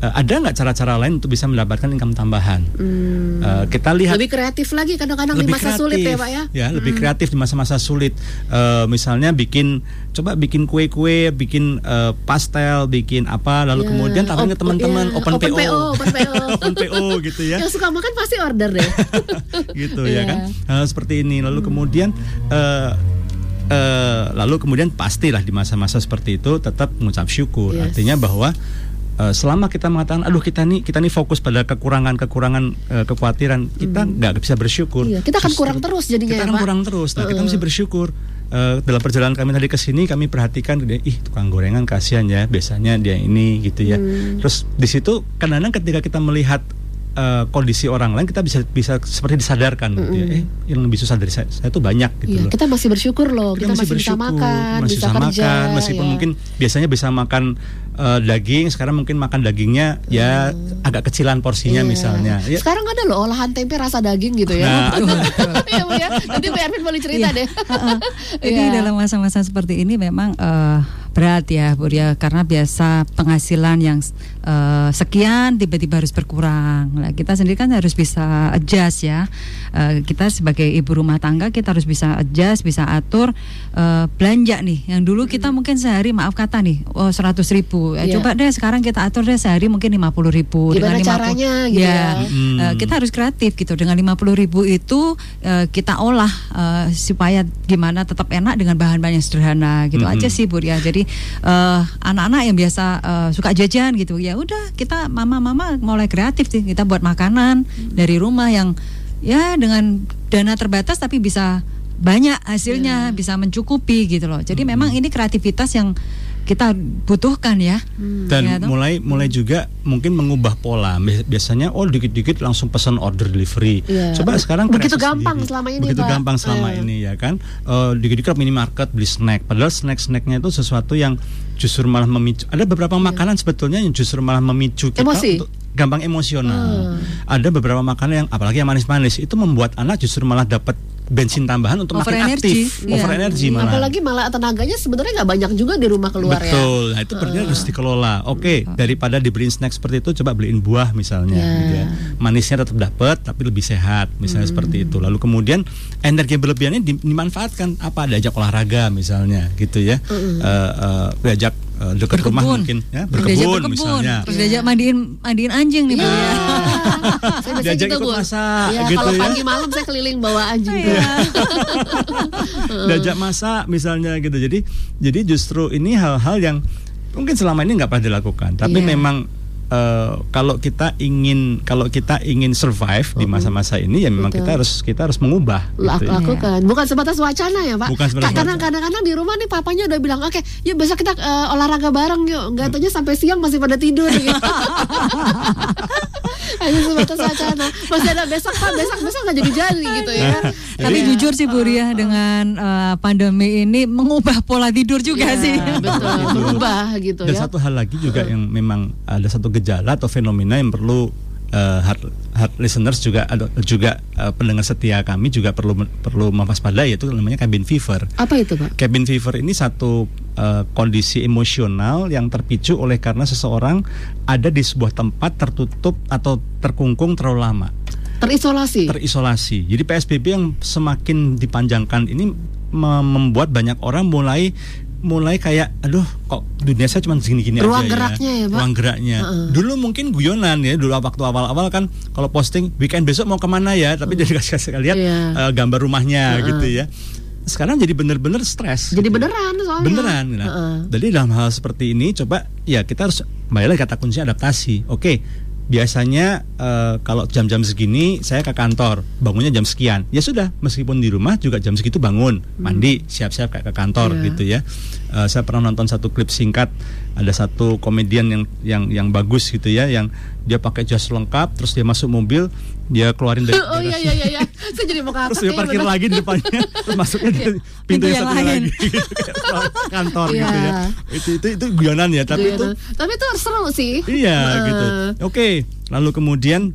uh, ada nggak cara-cara lain untuk bisa mendapatkan income tambahan? Hmm. Uh, kita lihat lebih kreatif lagi kadang-kadang di masa kreatif, sulit ya Pak ya. Ya hmm. lebih kreatif di masa-masa sulit. Uh, misalnya bikin, coba bikin kue-kue, bikin uh, pastel, bikin apa, lalu yeah. kemudian tawarin ke teman-teman yeah. open, open P O, open P O, open P O gitu ya. Yang suka makan pasti order deh. gitu yeah. ya kan. Nah, seperti ini. Lalu hmm. kemudian. Uh, Uh, lalu kemudian pastilah di masa-masa seperti itu tetap mengucap syukur. Yes. Artinya bahwa uh, selama kita mengatakan, aduh kita nih kita nih fokus pada kekurangan-kekurangan, uh, kekhawatiran, kita nggak hmm. bisa bersyukur. Iya, kita akan kurang terus jadinya. Kita akan ya, kurang terus. Nah, uh. kita mesti bersyukur. Uh, dalam perjalanan kami tadi ke sini kami perhatikan dia, ih tukang gorengan kasihan ya, biasanya dia ini gitu ya. Hmm. Terus di situ kadang-kadang ketika kita melihat Uh, kondisi orang lain, kita bisa bisa seperti disadarkan mm-hmm. gitu ya, eh yang lebih susah dari saya, saya tuh banyak gitu ya, loh. Kita masih bersyukur loh, kita, kita masih, masih bersyukur, bisa makan, masih bisa kerja, makan, meskipun ya. Mungkin biasanya bisa makan uh, daging, sekarang mungkin makan dagingnya ya hmm. agak kecilan porsinya yeah. misalnya. Ya. Sekarang ada loh olahan tempe rasa daging gitu ya. Nah, ya, ya. Nanti Pak Ervin boleh cerita yeah. deh. Uh-uh. Jadi yeah. dalam masa-masa seperti ini memang uh, berat ya Bu Ria, karena biasa penghasilan yang uh, sekian tiba-tiba harus berkurang. Nah, kita sendiri kan harus bisa adjust ya, uh, kita sebagai ibu rumah tangga kita harus bisa adjust, bisa atur uh, belanja nih, yang dulu kita hmm. mungkin sehari maaf kata nih oh, seratus ribu yeah. coba deh sekarang kita atur deh sehari mungkin lima puluh ribu. Gimana dengan caranya lima puluh, gitu ya, ya. Hmm. Uh, kita harus kreatif gitu, dengan lima puluh ribu itu uh, kita olah uh, supaya gimana tetap enak dengan bahan-bahan yang sederhana gitu hmm. aja sih Bu Ria. Jadi Uh, anak-anak yang biasa uh, suka jajan gitu, ya udah kita mama-mama mulai kreatif sih, kita buat makanan hmm. dari rumah yang ya dengan dana terbatas tapi bisa banyak hasilnya, yeah. bisa mencukupi gitu loh. Jadi hmm. memang ini kreativitas yang kita butuhkan ya. Hmm. Dan ya, mulai mulai juga mungkin mengubah pola. Biasanya oh dikit-dikit langsung pesan order delivery. Yeah. Coba sekarang begitu gampang sendiri. selama ini. Begitu Pak. gampang selama yeah. ini ya kan. Uh, dikit-dikit minimarket beli snack. Padahal snack-snacknya itu sesuatu yang justru malah memicu. Ada beberapa yeah. makanan sebetulnya yang justru malah memicu kita Emosi. untuk gampang emosional. Hmm. Ada beberapa makanan yang apalagi yang manis-manis itu membuat anak justru malah dapat bensin tambahan untuk over makin energy. aktif, yeah. over energy malah. Apalagi malah tenaganya sebenarnya nggak banyak juga di rumah keluar. Betul, ya. Nah, itu perlunya uh. harus dikelola. Oke, okay, uh. daripada dibeliin snack seperti itu, coba beliin buah misalnya. Yeah. Gitu ya. Manisnya tetap dapat, tapi lebih sehat, misalnya hmm. seperti itu. Lalu kemudian energi berlebihannya dimanfaatkan apa? Diajak olahraga misalnya, gitu ya. Uh-uh. Uh, uh, diajak uh, dekat rumah mungkin, ya, berkebun, berkebun misalnya. Terus diajak mandiin mandiin anjing nih, yeah. Bu. Ya. Saya biasanya diajak gitu, ikut masak ya, gitu, kalau ya. pagi malam saya keliling bawa anjing ya. Diajak masak misalnya gitu. Jadi jadi justru ini hal-hal yang mungkin selama ini nggak pernah dilakukan. Tapi yeah. memang uh, kalau kita ingin kalau kita ingin survive oh. di masa-masa ini ya memang Betul. kita harus kita harus mengubah. Lak, gitu, lakukan. Ya. Bukan sebatas wacana ya Pak. Bukan sebatas Ka- wacana. Kadang-kadang di rumah nih papanya udah bilang oke, okay, yuk besok kita uh, olahraga bareng yuk. Nggak taunya sampai siang masih pada tidur. Gitu. Hanya sebatas wacana. Masih ada besok Pak, besok-besok gak jadi-jadi gitu ya. Tapi yeah. jujur sih Bu Ria, dengan uh, pandemi ini mengubah pola tidur juga yeah, sih. Betul, mengubah gitu Dan ya. Dan satu hal lagi juga yang memang ada satu gejala atau fenomena yang perlu uh, heart, heart listeners juga juga uh, pendengar setia kami juga perlu perlu mewaspadai, yaitu namanya cabin fever. Apa itu Pak? Cabin fever ini satu Uh, kondisi emosional yang terpicu oleh karena seseorang ada di sebuah tempat tertutup atau terkungkung terlalu lama. terisolasi. Terisolasi. Jadi P S B B yang semakin dipanjangkan ini membuat banyak orang mulai mulai kayak aduh kok dunia saya cuma segini-gini aja ya. Ruang geraknya ya, Pak. Ruang geraknya. Uh-uh. Dulu mungkin guyonan ya, dulu waktu awal-awal kan kalau posting weekend besok mau kemana ya, tapi uh-uh. jadi kasih-kasih lihat yeah. uh, gambar rumahnya uh-uh. gitu ya. Sekarang jadi benar-benar stres. Jadi gitu. beneran soalnya. Beneran. Nah, uh-uh. jadi dalam hal seperti ini coba ya kita harus kembali kata kuncinya adaptasi. Oke. Okay. Biasanya uh, kalau jam-jam segini saya ke kantor, bangunnya jam sekian. Ya sudah, meskipun di rumah juga jam segitu bangun, hmm. mandi, siap-siap kayak ke kantor yeah. gitu ya. Uh, saya pernah nonton satu klip singkat, ada satu komedian yang yang yang bagus gitu ya, yang dia pakai jas lengkap, terus dia masuk mobil, dia keluarin dari oh iya iya iya, saya jadi mau kakak. Terus dia parkir lagi di depannya, terus masuknya dari pintu yang satu lagi gitu, kantor yeah. gitu ya. Itu itu itu guyonan ya, tapi guyonan. itu tapi itu seru sih. Iya uh. gitu. Oke. Okay. Lalu kemudian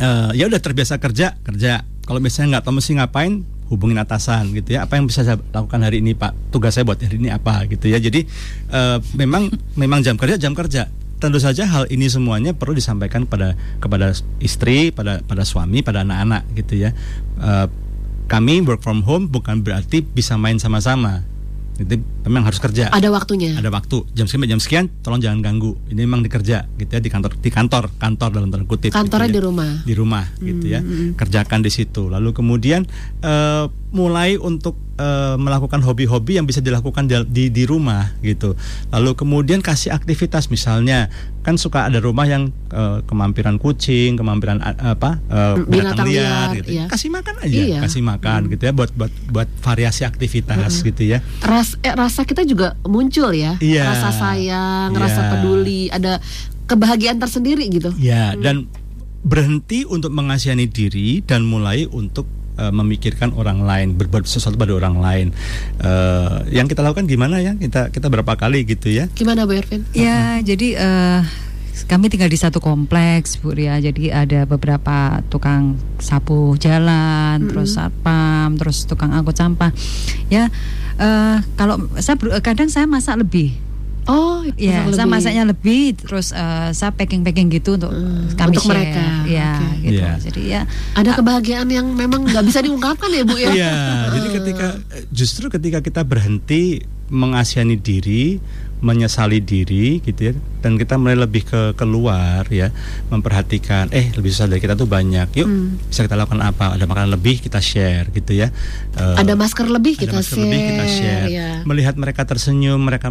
uh, ya udah terbiasa kerja kerja. Kalau misalnya nggak tahu mesti ngapain, hubungin atasan gitu ya. Apa yang bisa saya lakukan hari ini Pak? Tugas saya buat hari ini apa gitu ya. Jadi uh, memang memang jam kerja jam kerja. Tentu saja hal ini semuanya perlu disampaikan pada kepada istri, pada pada suami, pada anak-anak gitu ya. Uh, kami work from home bukan berarti bisa main sama-sama. Itu memang harus kerja. Ada waktunya. Ada waktu. Jam sekian jam sekian tolong jangan ganggu. Ini memang dikerja gitu ya, di kantor di kantor, kantor dalam tanda kutip. Kantornya gitu ya. Di rumah. Di rumah gitu hmm. ya. Kerjakan di situ. Lalu kemudian uh, mulai untuk uh, melakukan hobi-hobi yang bisa dilakukan di, di di rumah gitu. Lalu kemudian kasih aktivitas misalnya kan suka ada rumah yang uh, kemampiran kucing, kemampiran uh, apa? Uh, binatang liar, liar gitu. Iya. Kasih makan aja, iya. kasih makan hmm. gitu ya buat buat buat variasi aktivitas hmm. gitu ya. Ras Eh, rasa kita juga muncul ya, yeah. rasa sayang, yeah. rasa peduli, ada kebahagiaan tersendiri gitu. Ya, yeah. hmm. dan berhenti untuk mengasihani diri dan mulai untuk uh, memikirkan orang lain, berbuat sesuatu pada orang lain. Uh, yang kita lakukan gimana ya? Kita kita berapa kali gitu ya? Gimana Bu Ervin? Ya, uh-huh. jadi. Uh... Kami tinggal di satu kompleks, Bu Ria. Jadi ada beberapa tukang sapu jalan, mm-hmm. terus satpam, terus tukang angkut sampah. Ya, uh, kalau saya kadang saya masak lebih. Oh, ya, masak saya lebih. masaknya lebih. Terus uh, saya packing-packing gitu untuk mm, kami untuk share. mereka. Ya, okay. gitu. Yeah. Jadi ya ada kebahagiaan yang memang nggak bisa diungkapkan ya, Bu ya. Iya. Jadi ketika justru ketika kita berhenti mengasihani diri, menyesali diri gitu ya, dan kita mulai lebih ke keluar ya, memperhatikan eh lebih susah dari kita tuh banyak, yuk hmm. bisa kita lakukan apa, ada makanan lebih kita share gitu ya, uh, ada masker lebih kita ada masker share, lebih kita share. Ya. Melihat mereka tersenyum, mereka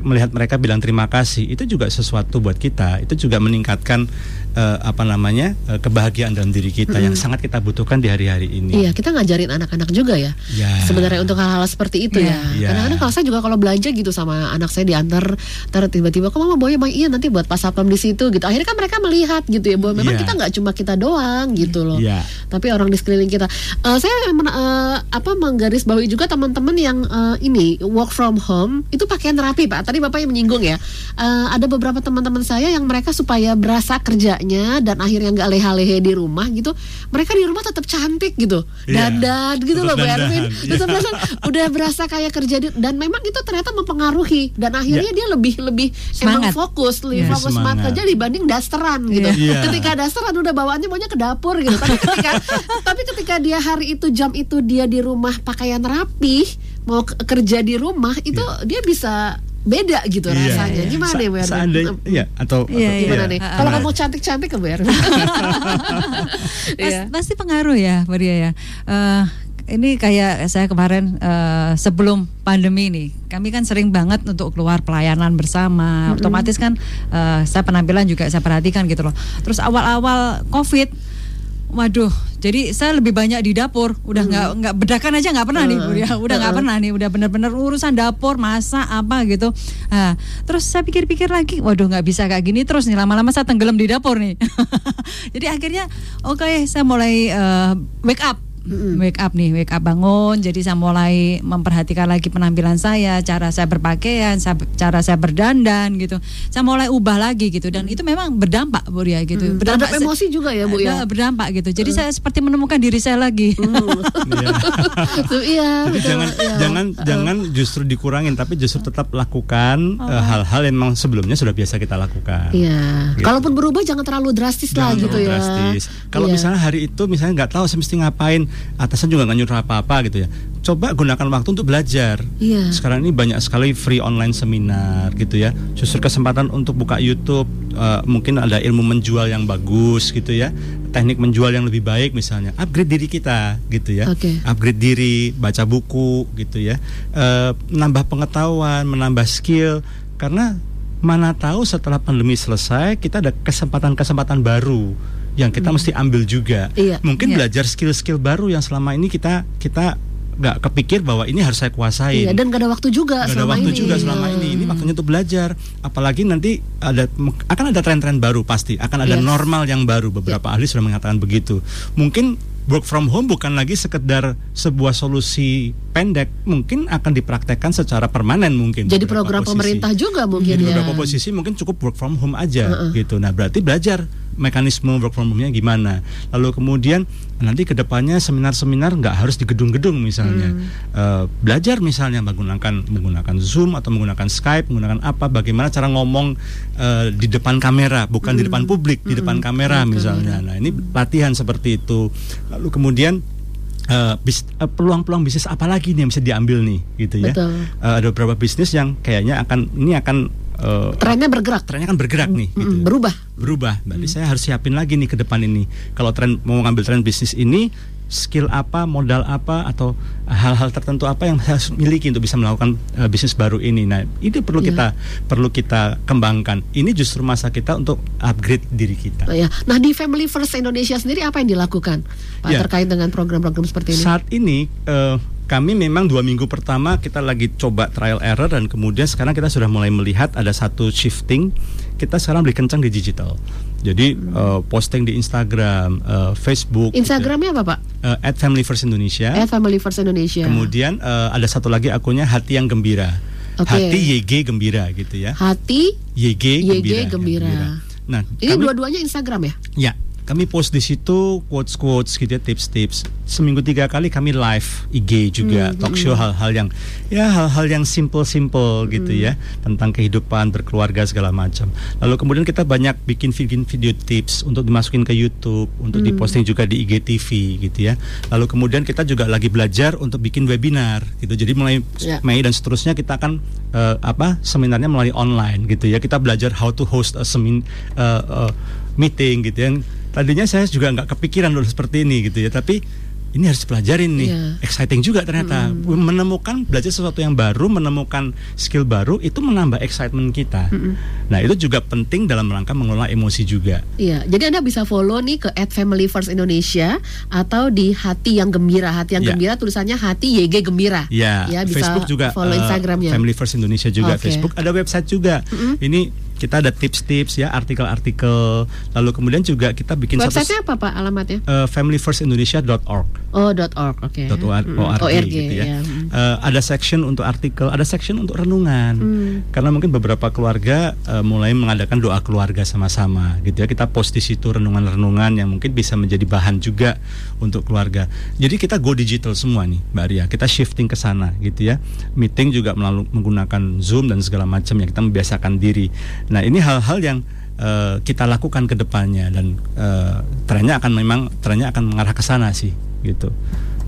melihat mereka bilang terima kasih, itu juga sesuatu buat kita, itu juga meningkatkan uh, apa namanya uh, kebahagiaan dalam diri kita hmm. yang sangat kita butuhkan di hari-hari ini. Iya, kita ngajarin anak-anak juga ya, ya. sebenarnya untuk hal-hal seperti itu ya. ya. Kadang-kadang kalau saya juga kalau belanja gitu sama anak saya di antar, antar tiba-tiba kok mama boy, iya nanti buat pas satpam di situ gitu. Akhirnya kan mereka melihat gitu ya, bahwa memang yeah. kita nggak cuma kita doang gitu loh, yeah. tapi orang di sekeliling kita. Uh, saya uh, apa menggarisbawahi juga teman-teman yang uh, ini work from home itu pakaian rapi Pak. Tadi Bapak yang menyinggung ya, uh, ada beberapa teman-teman saya yang mereka supaya berasa kerjanya dan akhirnya nggak leha-lehe di rumah gitu. Mereka di rumah tetap cantik gitu, dandan yeah. gitu loh, Bu Ervin. Tetap berasa, udah berasa kayak kerja di, dan memang itu ternyata mempengaruhi dan akhirnya ya. dia lebih lebih semangat. Emang fokus, lebih ya, fokus semangat kerja dibanding dasteran gitu. Ya. Ketika dasteran udah bawaannya maunya ke dapur gitu. Tapi ketika tapi ketika dia hari itu jam itu dia di rumah pakaian rapih, mau kerja di rumah itu ya. dia bisa beda gitu iya, rasanya. Iya. Gimana nih, Bu Erwin? Seandainya, iya, atau, iya, atau gimana iya. nih? Kalau kamu cantik-cantik ke Bu Erwin? Mas, pasti pengaruh ya, Maria ya. Uh, ini kayak saya kemarin uh, sebelum pandemi ini, kami kan sering banget untuk keluar pelayanan bersama. Mm-hmm. Otomatis kan uh, saya penampilan juga saya perhatikan gitu loh. Terus awal-awal COVID, waduh, jadi saya lebih banyak di dapur. Udah nggak mm-hmm. nggak bedakan aja nggak pernah uh, nih, udah nggak uh, uh. pernah nih. Udah benar-benar urusan dapur, masak apa gitu. Nah, terus saya pikir-pikir lagi, waduh nggak bisa kayak gini terus nih. Lama-lama saya tenggelam di dapur nih. Jadi akhirnya, oke, okay, saya mulai uh, wake up. mm-hmm. wake up nih, wake up bangun. Jadi saya mulai memperhatikan lagi penampilan saya, cara saya berpakaian, saya, cara saya berdandan gitu. Saya mulai ubah lagi gitu, dan itu memang berdampak, Bu ya gitu. Mm-hmm. Berdampak se- emosi juga ya, Bu ya. Berdampak gitu. Jadi mm. saya seperti menemukan diri saya lagi. Iya. Jangan jangan jangan justru dikurangin, tapi justru tetap lakukan oh. uh, hal-hal yang memang sebelumnya sudah biasa kita lakukan. Iya. Gitu. Kalaupun berubah jangan terlalu drastis jangan lah gitu ya. Drastis. Kalau iya. misalnya hari itu misalnya nggak tahu saya mesti ngapain, atasan juga nggak nyuruh apa-apa gitu ya. Coba gunakan waktu untuk belajar. Iya. Sekarang ini banyak sekali free online seminar gitu ya. Justru kesempatan untuk buka YouTube, uh, mungkin ada ilmu menjual yang bagus gitu ya. Teknik menjual yang lebih baik misalnya. Upgrade diri kita gitu ya. Okay. Upgrade diri, baca buku gitu ya. Uh, menambah pengetahuan, menambah skill, karena mana tahu setelah pandemi selesai kita ada kesempatan-kesempatan baru yang kita hmm. mesti ambil juga. Iya. Mungkin iya. belajar skill-skill baru yang selama ini kita kita nggak kepikir bahwa ini harus saya kuasain. Iya, dan gak ada waktu juga gak selama ini. Gak ada waktu ini. juga selama ini. Ini waktunya untuk belajar. Apalagi nanti ada akan ada tren-tren baru pasti. Akan ada yes. normal yang baru. Beberapa yes. ahli sudah mengatakan begitu. Mungkin work from home bukan lagi sekedar sebuah solusi pendek. Mungkin akan dipraktekkan secara permanen mungkin. Jadi program posisi. pemerintah juga mungkin. Jadi ya. beberapa posisi mungkin cukup work from home aja uh-uh. gitu. Nah berarti belajar mekanisme work from home-nya gimana. Lalu kemudian nanti kedepannya seminar-seminar nggak harus di gedung-gedung misalnya. Hmm. Uh, belajar misalnya menggunakan menggunakan Zoom atau menggunakan Skype, menggunakan apa, bagaimana cara ngomong uh, di depan kamera, bukan hmm. di depan publik, hmm. di depan kamera hmm. misalnya. Nah ini latihan seperti itu. Lalu kemudian Uh, bis, uh, peluang-peluang bisnis apa lagi nih yang bisa diambil nih gitu ya. Uh, ada beberapa bisnis yang kayaknya akan ini akan uh, trennya bergerak, trennya kan bergerak nih mm, gitu. Berubah. Berubah. Berarti mm. saya harus siapin lagi nih ke depan ini. Kalau tren mau ngambil tren bisnis ini, skill apa, modal apa, atau hal-hal tertentu apa yang saya miliki untuk bisa melakukan uh, bisnis baru ini. Nah, itu perlu yeah. kita perlu kita kembangkan. Ini justru masa kita untuk upgrade diri kita. Oh, yeah. Nah, di Family First Indonesia sendiri apa yang dilakukan, Pak, yeah. terkait dengan program-program seperti ini? Saat ini uh, kami memang dua minggu pertama kita lagi coba trial error, dan kemudian sekarang kita sudah mulai melihat ada satu shifting. Kita sekarang lebih kencang di digital. Jadi hmm. uh, posting di Instagram, uh, Facebook. Instagramnya gitu. Apa Pak? Uh, at Family First Indonesia. At Family First Indonesia. Kemudian uh, ada satu lagi akunnya Hati yang Gembira. Okay. Hati Y G Gembira gitu ya. Hati Y G Gembira. Y G Gembira. Ya, Gembira. Nah, ini kami, dua-duanya Instagram ya? Ya. Kami post di situ quotes-quotes gitu ya, tips-tips. Seminggu tiga kali kami live I G juga, mm, talk show mm. hal-hal yang ya hal-hal yang simple-simple gitu mm. ya, tentang kehidupan berkeluarga segala macam. Lalu kemudian kita banyak bikin video tips untuk dimasukin ke YouTube, untuk mm. diposting juga di I G T V gitu ya. Lalu kemudian kita juga lagi belajar untuk bikin webinar gitu. Jadi mulai yeah. Mei dan seterusnya kita akan uh, apa? seminarnya melalui online gitu ya. Kita belajar how to host a semin uh, uh, meeting gitu ya. Tadinya saya juga nggak kepikiran loh seperti ini gitu ya, tapi ini harus pelajarin nih, yeah. exciting juga ternyata. Mm. Menemukan belajar sesuatu yang baru, menemukan skill baru itu menambah excitement kita. Mm-mm. Nah itu juga penting dalam rangka mengelola emosi juga. Iya, yeah. jadi Anda bisa follow nih ke at family first indonesia atau di Hati yang Gembira, Hati yang yeah. Gembira tulisannya Hati Y G Gembira. Iya. Yeah. Ya, Facebook juga. Follow Instagramnya. Uh, Family First Indonesia juga okay. Facebook. Ada website juga. Mm-mm. Ini. Kita ada tips-tips ya, artikel-artikel. Lalu kemudian juga kita bikin satu website-nya apa Pak alamatnya? Uh, family first indonesia dot org. Oh, .org. Oke. Okay. Mm-hmm. .org gitu ya. Yeah. Uh, ada section untuk artikel, ada section untuk renungan. Mm. Karena mungkin beberapa keluarga uh, mulai mengadakan doa keluarga sama-sama gitu ya. Kita post di situ renungan-renungan yang mungkin bisa menjadi bahan juga untuk keluarga. Jadi kita go digital semua nih, Mbak Ria. Kita shifting ke sana gitu ya. Meeting juga melalui menggunakan Zoom dan segala macam ya. Kita membiasakan diri. Nah ini hal-hal yang uh, kita lakukan ke depannya, dan uh, trennya akan memang trennya akan mengarah ke sana sih gitu.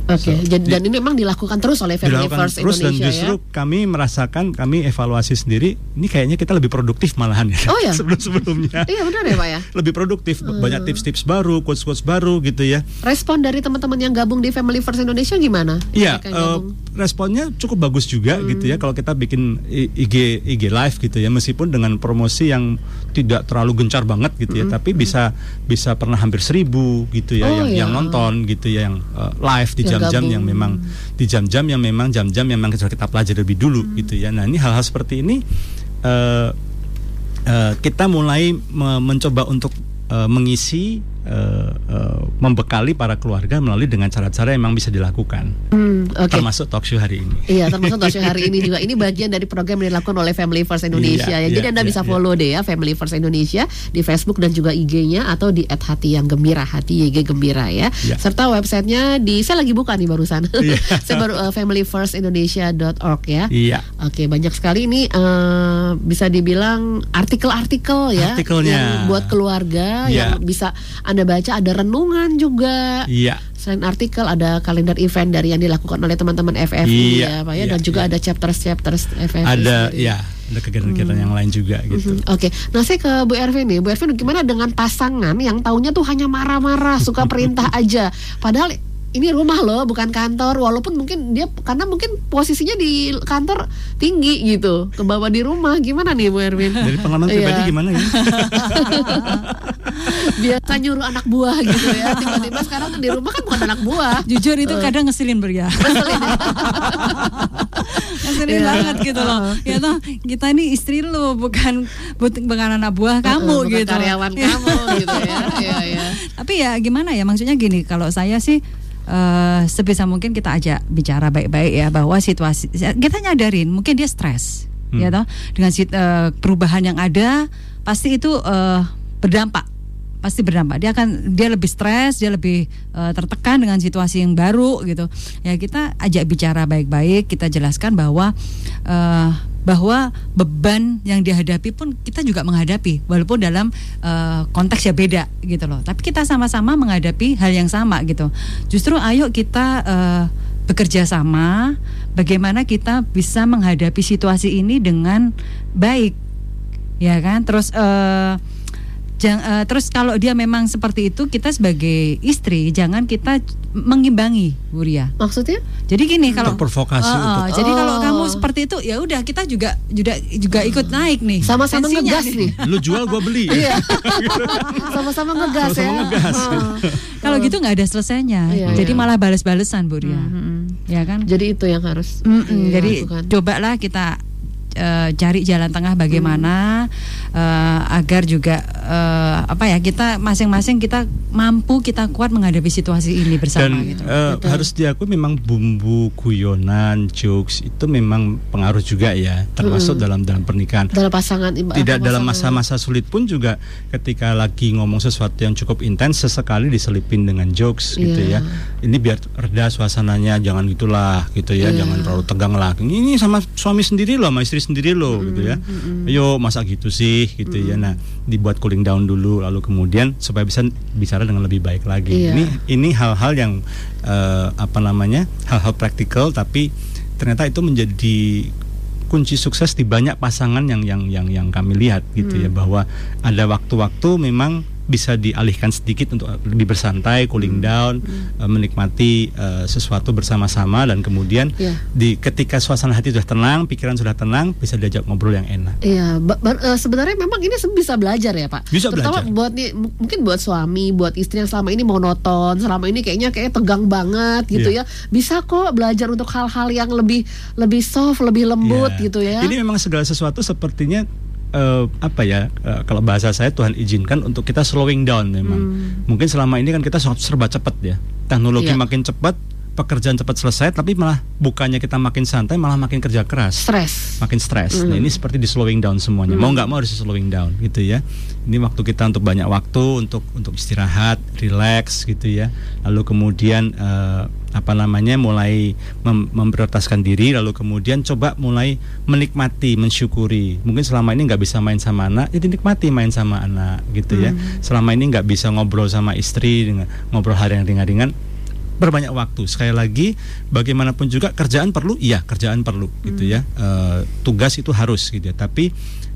Oke, okay. so, dan di, ini memang dilakukan terus oleh Family First terus, Indonesia. Dan justru ya? Kami merasakan, kami evaluasi sendiri, ini kayaknya kita lebih produktif malahan ya. Oh ya. Sebelum-sebelumnya. Iya benar ya Pak ya. Lebih produktif, hmm. banyak tips-tips baru, quotes-quotes baru gitu ya. Respon dari teman-teman yang gabung di Family First Indonesia gimana? Iya, uh, responnya cukup bagus juga hmm. gitu ya. Kalau kita bikin I G I G live gitu ya, meskipun dengan promosi yang tidak terlalu gencar banget gitu ya, hmm. tapi hmm. bisa bisa pernah hampir seribu gitu ya, oh, yang, ya. yang nonton gitu ya, yang uh, live di ya. jam-jam yang memang di jam-jam yang memang jam-jam yang memang kita pelajari lebih dulu hmm. gitu ya. Nah ini hal-hal seperti ini uh, uh, kita mulai me- mencoba untuk uh, mengisi uh, uh, membekali para keluarga melalui dengan cara-cara yang memang bisa dilakukan, hmm, okay. termasuk talkshow hari ini. Iya, termasuk talkshow hari ini juga. Ini bagian dari program yang dilakukan oleh Family First Indonesia. Iya, ya. Jadi iya, Anda iya, bisa follow iya. deh ya Family First Indonesia di Facebook dan juga I G-nya atau di et hati yang gembira, hati Y G gembira ya. Iya. Serta websitenya di, saya lagi buka nih barusan. Iya. Saya baru uh, family first indonesia dot org ya. Iya. Oke, banyak sekali ini uh, bisa dibilang artikel-artikel ya. Artikelnya. Buat keluarga iya. yang bisa Anda baca, ada renungan juga. Iya. Selain artikel ada kalender event dari yang dilakukan oleh teman-teman F F I iya, ya, Pak ya, iya, dan juga iya. ada chapters-chapters F F I. Ada ya, ada kegiatan-kegiatan hmm. yang lain juga gitu. Mm-hmm. Oke. Okay. Nah, saya ke Bu Ervin nih. Bu Ervin, gimana dengan pasangan yang taunya tuh hanya marah-marah, suka perintah aja. Padahal ini rumah loh, bukan kantor. Walaupun mungkin dia, karena mungkin posisinya di kantor tinggi gitu, ke bawah di rumah. Gimana nih Bu Ervin? Dari pengalaman pribadi gimana ya? Biasa nyuruh anak buah gitu ya, tiba-tiba sekarang di rumah kan bukan anak buah. Jujur itu kadang ngeselin beria. Ngeselin, ya? Ngeselin yeah. banget gitu loh. Ya toh kita ini istri lo, bukan bukan anak buah kamu uh, uh, gitu. Karyawan kamu gitu ya. Ya, ya. Tapi ya gimana ya, maksudnya gini, kalau saya sih Uh, sebisa mungkin kita ajak bicara baik-baik ya, bahwa situasi kita nyadarin mungkin dia stres hmm. ya toh, dengan uh, perubahan yang ada pasti itu uh, berdampak pasti berdampak dia akan dia lebih stres, dia lebih uh, tertekan dengan situasi yang baru gitu ya. Kita ajak bicara baik-baik, kita jelaskan bahwa uh, bahwa beban yang dihadapi pun kita juga menghadapi, walaupun dalam uh, konteks ya beda gitu loh, tapi kita sama-sama menghadapi hal yang sama gitu. Justru ayo kita uh, bekerja sama bagaimana kita bisa menghadapi situasi ini dengan baik ya kan. Terus uh, jang, uh, terus kalau dia memang seperti itu, kita sebagai istri jangan kita mengimbangi, Bu Ria. Maksudnya? Jadi gini, kalau terprovokasi uh, uh, jadi oh. kalau kamu seperti itu, ya udah kita juga juga juga ikut naik nih. Sama-sama ngegas nih. Lu jual, gua beli. Sama-sama ngegas ya. Kalau gitu nggak ada selesainya. Iya, jadi iya. malah balas-balesan, Bu Ria. Mm-hmm. Ya kan? Jadi itu yang harus. Mm-hmm. Jadi lakukan. Cobalah kita Uh, cari jalan tengah bagaimana hmm. uh, agar juga uh, apa ya, kita masing-masing kita mampu, kita kuat menghadapi situasi ini bersama. Dan gitu. uh, harus diakui memang bumbu guyonan, jokes itu memang pengaruh juga ya, termasuk hmm. dalam dalam pernikahan. Dalam pasangan, tidak dalam masa-masa sulit pun juga ketika lagi ngomong sesuatu yang cukup intens sesekali diselipin dengan jokes yeah. gitu ya. Ini biar reda suasananya, jangan gitulah gitu ya, yeah. jangan terlalu tegang lah. Ini sama suami sendiri loh, sama istri sendiri loh mm, gitu ya. Mm, Ayo masa gitu sih gitu mm. ya. Nah, dibuat cooling down dulu lalu kemudian supaya bisa bicara dengan lebih baik lagi. Iya. Ini ini hal-hal yang uh, apa namanya? hal-hal praktikal, tapi ternyata itu menjadi kunci sukses di banyak pasangan yang yang yang yang kami lihat gitu mm. ya, bahwa ada waktu-waktu memang bisa dialihkan sedikit untuk lebih bersantai, cooling down, hmm. uh, menikmati uh, sesuatu bersama-sama, dan kemudian yeah. di ketika suasana hati sudah tenang, pikiran sudah tenang, bisa diajak ngobrol yang enak. Iya, yeah, uh, sebenarnya memang ini bisa belajar ya Pak. Bisa terutama belajar. Buat mungkin buat suami, buat istri yang selama ini monoton, selama ini kayaknya kayak tegang banget gitu yeah. ya. Bisa kok belajar untuk hal-hal yang lebih lebih soft, lebih lembut yeah. gitu ya. Ini memang segala sesuatu sepertinya Uh, apa ya uh, kalau bahasa saya, Tuhan izinkan untuk kita slowing down memang. Hmm. Mungkin selama ini kan kita serba cepat ya, teknologi yeah. makin cepat, pekerjaan cepat selesai, tapi malah bukannya kita makin santai, malah makin kerja keras, stress, makin stres. Hmm. Nah ini seperti di slowing down semuanya. Hmm. Mau nggak mau harus di slowing down gitu ya. Ini waktu kita untuk banyak waktu untuk untuk istirahat, relax gitu ya. Lalu kemudian uh, apa namanya mulai mem- memprioritaskan diri, lalu kemudian coba mulai menikmati, mensyukuri. Mungkin selama ini nggak bisa main sama anak, jadi nikmati main sama anak gitu ya. Hmm. Selama ini nggak bisa ngobrol sama istri, dengan ngobrol hari yang ringan-ringan, berbanyak waktu. Sekali lagi, bagaimanapun juga kerjaan perlu, iya kerjaan perlu hmm. gitu ya. E, tugas itu harus gitu ya. Tapi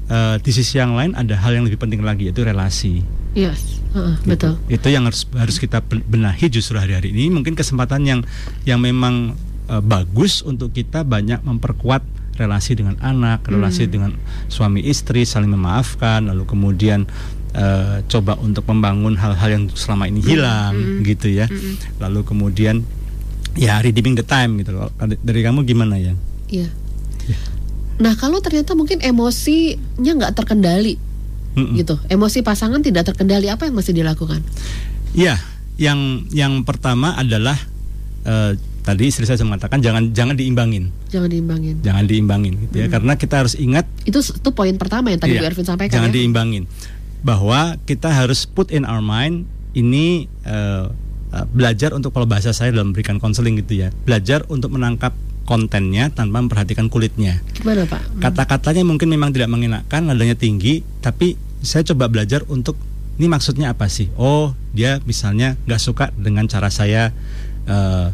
e, di sisi yang lain ada hal yang lebih penting lagi, yaitu relasi. Yes, uh, gitu. Betul. Itu yang harus harus kita benahi justru hari-hari ini. Mungkin kesempatan yang yang memang uh, bagus untuk kita banyak memperkuat relasi dengan anak, relasi hmm. dengan suami istri, saling memaafkan, lalu kemudian uh, coba untuk membangun hal-hal yang selama ini hilang, hmm. gitu ya. Hmm. Lalu kemudian ya redeeming the time gitu. Dari kamu gimana ya? Iya. Ya. Nah kalau ternyata mungkin emosinya nggak terkendali. Mm-mm. Gitu, emosi pasangan tidak terkendali, apa yang mesti dilakukan? Ya, yang yang pertama adalah uh, tadi istri saya mengatakan jangan jangan diimbangin. Jangan diimbangin. Jangan diimbangin gitu ya, hmm. karena kita harus ingat itu itu poin pertama yang tadi Bu Ervin sampaikan. Jangan ya? diimbangin. Bahwa kita harus put in our mind ini uh, uh, belajar untuk, kalau bahasa saya dalam memberikan konseling gitu ya. Belajar untuk menangkap kontennya tanpa memperhatikan kulitnya. Gimana, Pak? Kata-katanya mungkin memang tidak mengenakan, nadanya tinggi, tapi saya coba belajar untuk ini maksudnya apa sih? Oh, dia misalnya enggak suka dengan cara saya uh,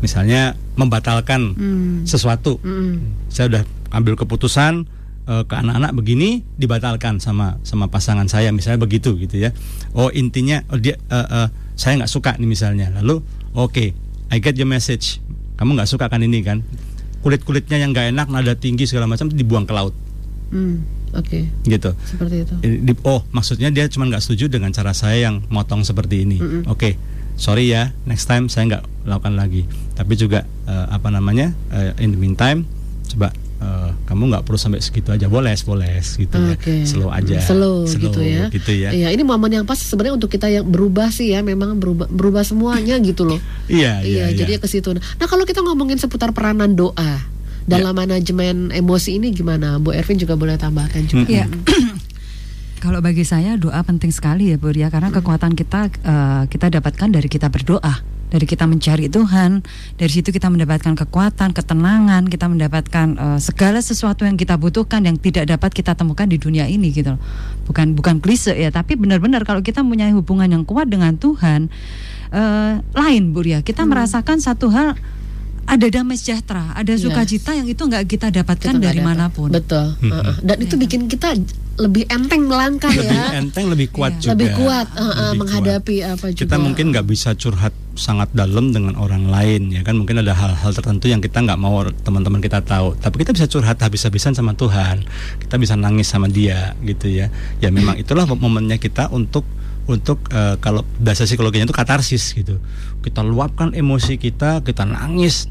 misalnya membatalkan hmm. sesuatu. Hmm. Saya udah ambil keputusan uh, ke anak-anak begini dibatalkan sama sama pasangan saya misalnya begitu gitu ya. Oh, intinya oh dia uh, uh, saya enggak suka nih misalnya. Lalu oke, okay, I get your message. Kamu enggak suka kan ini kan? Kulit-kulitnya yang enggak enak, nada tinggi segala macam dibuang ke laut. Hmm, oke. Okay. Gitu. Seperti itu. Oh, maksudnya dia cuma enggak setuju dengan cara saya yang motong seperti ini. Oke. Okay. Sorry ya, next time saya nggak lakukan lagi. Tapi juga uh, apa namanya uh, in the meantime, coba uh, kamu nggak perlu sampai segitu aja, boles-boles gitu okay. ya, slow aja, slow, slow gitu ya. Gitu ya. Iya, ini momen yang pas sebenarnya untuk kita yang berubah sih ya, memang berubah, berubah semuanya gitu loh. Iya, iya. Iya, jadi ya ke situ. Nah, kalau kita ngomongin seputar peranan doa dalam ya. manajemen emosi ini gimana, Bu Ervin juga boleh tambahkan juga. Iya. Kalau bagi saya doa penting sekali ya Bu Ria, karena kekuatan kita uh, kita dapatkan dari kita berdoa, dari kita mencari Tuhan, dari situ kita mendapatkan kekuatan, ketenangan, kita mendapatkan uh, segala sesuatu yang kita butuhkan yang tidak dapat kita temukan di dunia ini gitu loh. Bukan bukan klise ya, tapi benar-benar kalau kita punya hubungan yang kuat dengan Tuhan uh, lain Bu Ria, kita hmm. merasakan satu hal. Ada damai sejahtera, ada sukacita yes. yang itu nggak kita dapatkan kita dari dapat. manapun. Betul. Uh-uh. Dan itu yeah. bikin kita lebih enteng melangkah ya. Lebih enteng, lebih kuat yeah. juga. Lebih kuat uh-uh, lebih menghadapi kuat. apa juga. Kita mungkin nggak bisa curhat sangat dalam dengan orang lain ya kan. Mungkin ada hal-hal tertentu yang kita nggak mau teman-teman kita tahu. Tapi kita bisa curhat habis-habisan sama Tuhan. Kita bisa nangis sama Dia gitu ya. Ya memang itulah momennya kita untuk untuk uh, kalau bahasa psikologinya itu katarsis gitu. Kita luapkan emosi kita, kita nangis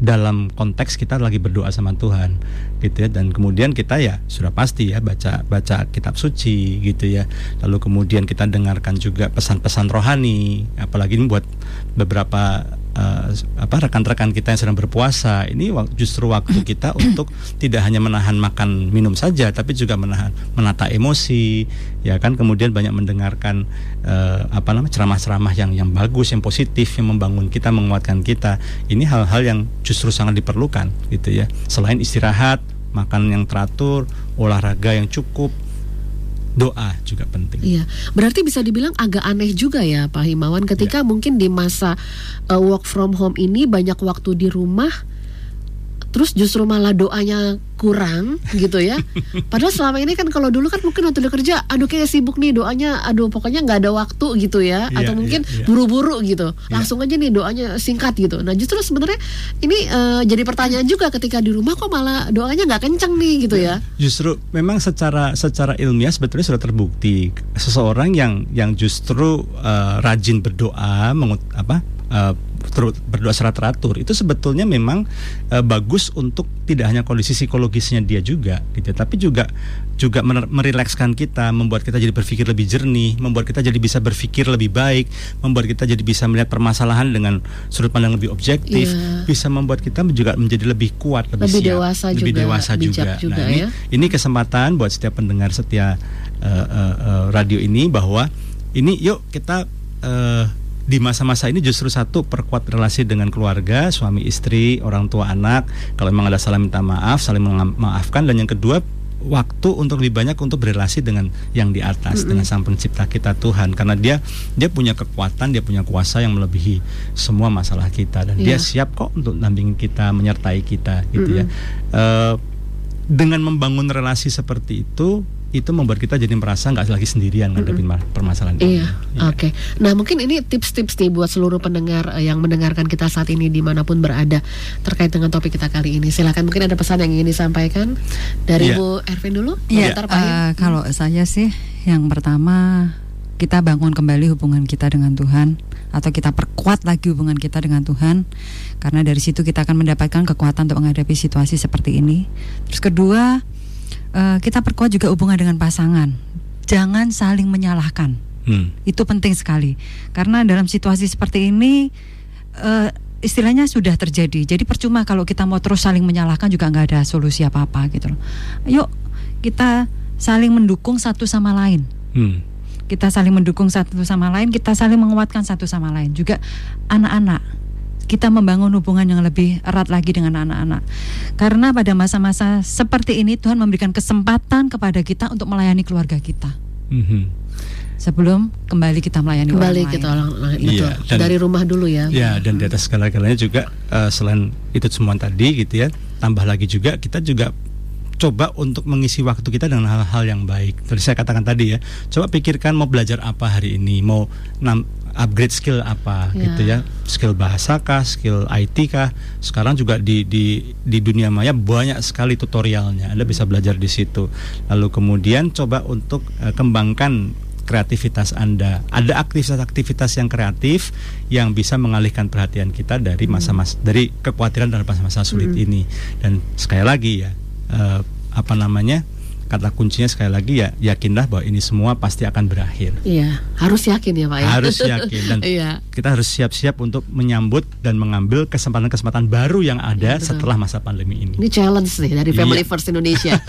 dalam konteks kita lagi berdoa sama Tuhan gitu ya, dan kemudian kita ya sudah pasti ya baca baca kitab suci gitu ya, lalu kemudian kita dengarkan juga pesan-pesan rohani, apalagi ini buat beberapa uh, apa rekan-rekan kita yang sedang berpuasa, ini justru waktu kita untuk tidak hanya menahan makan minum saja, tapi juga menahan menata emosi ya kan, kemudian banyak mendengarkan uh, apa namanya ceramah-ceramah yang yang bagus, yang positif, yang membangun kita, menguatkan kita. Ini hal-hal yang justru sangat diperlukan gitu ya. Selain istirahat, makan yang teratur, olahraga yang cukup, doa juga penting. Iya, berarti bisa dibilang agak aneh juga ya Pak Himawan ketika ya. mungkin di masa uh, work from home ini banyak waktu di rumah, terus justru malah doanya kurang gitu ya. Padahal selama ini kan kalau dulu kan mungkin waktu kerja, aduh kayak sibuk nih doanya, aduh pokoknya gak ada waktu gitu ya. Atau yeah, mungkin yeah, yeah. buru-buru gitu, yeah. langsung aja nih doanya singkat gitu. Nah justru sebenarnya ini uh, jadi pertanyaan juga ketika di rumah kok malah doanya gak kenceng nih gitu ya. Justru memang secara secara ilmiah sebetulnya sudah terbukti seseorang yang yang justru uh, rajin berdoa, mengut, apa uh, berdoa secara teratur itu sebetulnya memang e, bagus untuk tidak hanya kondisi psikologisnya dia juga gitu, tapi juga juga merilekskan kita, membuat kita jadi berpikir lebih jernih, membuat kita jadi bisa berpikir lebih baik, membuat kita jadi bisa melihat permasalahan dengan sudut pandang lebih objektif, yeah. bisa membuat kita juga menjadi lebih kuat, lebih, lebih siap, dewasa lebih juga, dewasa juga. juga. Nah, ya? ini, ini kesempatan buat setiap pendengar setia uh, uh, uh, radio ini bahwa ini yuk kita uh, di masa-masa ini justru satu perkuat relasi dengan keluarga, suami istri, orang tua anak. Kalau memang ada salah minta maaf, saling memaafkan, dan yang kedua waktu untuk lebih banyak untuk berrelasi dengan yang di atas, mm-hmm. dengan Sang Pencipta kita Tuhan, karena dia dia punya kekuatan, dia punya kuasa yang melebihi semua masalah kita, dan yeah. dia siap kok untuk mendampingi kita, menyertai kita gitu mm-hmm. ya. Uh, dengan membangun relasi seperti itu, itu membuat kita jadi merasa nggak lagi sendirian menghadapi mm-hmm. permasalahan ini. Iya, iya. Oke. Okay. Nah mungkin ini tips-tips nih buat seluruh pendengar yang mendengarkan kita saat ini dimanapun berada terkait dengan topik kita kali ini. Silakan, mungkin ada pesan yang ingin disampaikan dari yeah. Bu Ervin dulu. Iya. Yeah. Uh, kalau saya sih yang pertama, kita bangun kembali hubungan kita dengan Tuhan, atau kita perkuat lagi hubungan kita dengan Tuhan, karena dari situ kita akan mendapatkan kekuatan untuk menghadapi situasi seperti ini. Terus kedua, Uh, kita perkuat juga hubungan dengan pasangan. Jangan saling menyalahkan. Hmm. Itu penting sekali, karena dalam situasi seperti ini uh, istilahnya sudah terjadi. Jadi percuma kalau kita mau terus saling menyalahkan, juga nggak ada solusi apa-apa gitu loh. Yuk kita saling mendukung satu sama lain. Hmm. Kita saling mendukung satu sama lain, kita saling menguatkan satu sama lain. Juga anak-anak, kita membangun hubungan yang lebih erat lagi dengan anak-anak. Karena pada masa-masa seperti ini Tuhan memberikan kesempatan kepada kita untuk melayani keluarga kita. Hmm. Sebelum kembali kita melayani kembali orang kita lain. Orang, betul. Ya, dan, dari rumah dulu ya. Ya, dan di atas segala-galanya juga uh, selain itu semua tadi gitu ya, tambah lagi juga kita juga coba untuk mengisi waktu kita dengan hal-hal yang baik. Terus saya katakan tadi ya, coba pikirkan mau belajar apa hari ini, mau nam- upgrade skill apa ya. Gitu ya. Skill bahasa kah, skill I T kah. Sekarang juga di di di dunia maya banyak sekali tutorialnya. Anda bisa belajar di situ. Lalu kemudian coba untuk uh, kembangkan kreativitas Anda. Ada aktivitas-aktivitas yang kreatif yang bisa mengalihkan perhatian kita dari masa-masa dari kekhawatiran dalam masa-masa sulit mm. ini. Dan sekali lagi ya, eh, apa namanya? Kata kuncinya sekali lagi ya, yakinlah bahwa ini semua pasti akan berakhir. Iya, harus yakin ya Pak ya. Harus yakin dan iya. Kita harus siap-siap untuk menyambut dan mengambil kesempatan-kesempatan baru yang ada ya, setelah masa pandemi ini. Ini challenge nih dari Family iya. First Indonesia.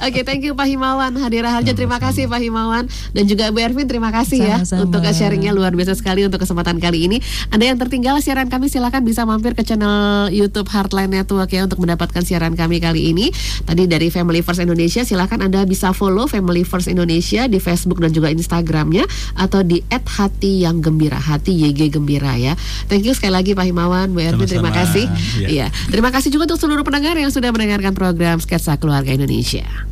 Oke, okay, thank you Pak Himawan Hadirahardja, terima kasih Pak Himawan dan juga Bu Ervin, terima kasih sama-sama. Ya untuk sharingnya luar biasa sekali untuk kesempatan kali ini. Anda yang tertinggal siaran kami silakan bisa mampir ke channel YouTube Heartline Network ya untuk mendapatkan siaran kami kali ini. Tadi dari Family First Indonesia Indonesia, silakan Anda bisa follow Family First Indonesia di Facebook dan juga Instagramnya atau di et hati yang gembira, hati Y G gembira ya. Thank you sekali lagi Pak Himawan, Bu Ervin, terima kasih. Iya. Ya. Terima kasih juga untuk seluruh pendengar yang sudah mendengarkan program Sketsa Keluarga Indonesia.